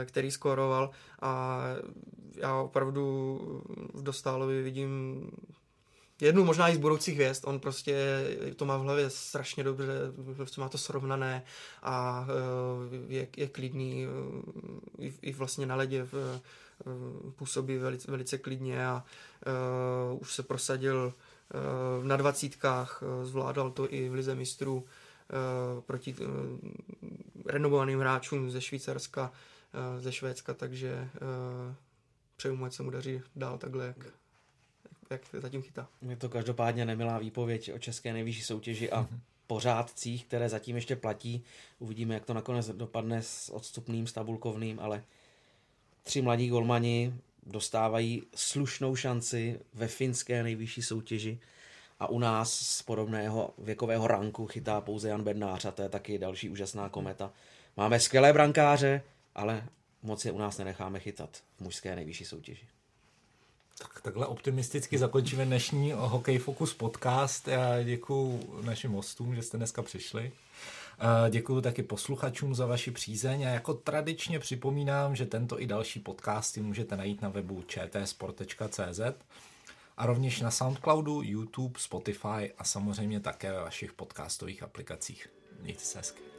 který skóroval a já opravdu v Dostálovi vidím jednu možná i z budoucích hvězd, on prostě to má v hlavě strašně dobře, prostě má to srovnané a je, je klidný, i, i vlastně na ledě v, působí velice, velice klidně a uh, už se prosadil uh, na dvacítkách, zvládal to i v Lize mistrů uh, proti uh, renomovaným hráčům ze Švýcarska, uh, ze Švédska, takže uh, přeju mu, ať se mu daří dál takhle, jak se zatím chytá. Je to každopádně nemilá výpověď o české nejvyšší soutěži a pořádcích, které zatím ještě platí. Uvidíme, jak to nakonec dopadne s odstupným, s tabulkovným, ale tři mladí golmani dostávají slušnou šanci ve finské nejvyšší soutěži a u nás z podobného věkového ranku chytá pouze Jan Bednář a to je taky další úžasná kometa. Máme skvělé brankáře, ale moc je u nás nenecháme chytat v mužské nejvyšší soutěži. Tak takhle optimisticky zakončíme dnešní Hokej Fokus podcast. Já děkuju našim hostům, že jste dneska přišli. Děkuju taky posluchačům za vaši přízeň a jako tradičně připomínám, že tento i další podcasty můžete najít na webu c t sport tečka c z a rovněž na Soundcloudu, YouTube, Spotify a samozřejmě také ve vašich podcastových aplikacích. Mějte se hezky.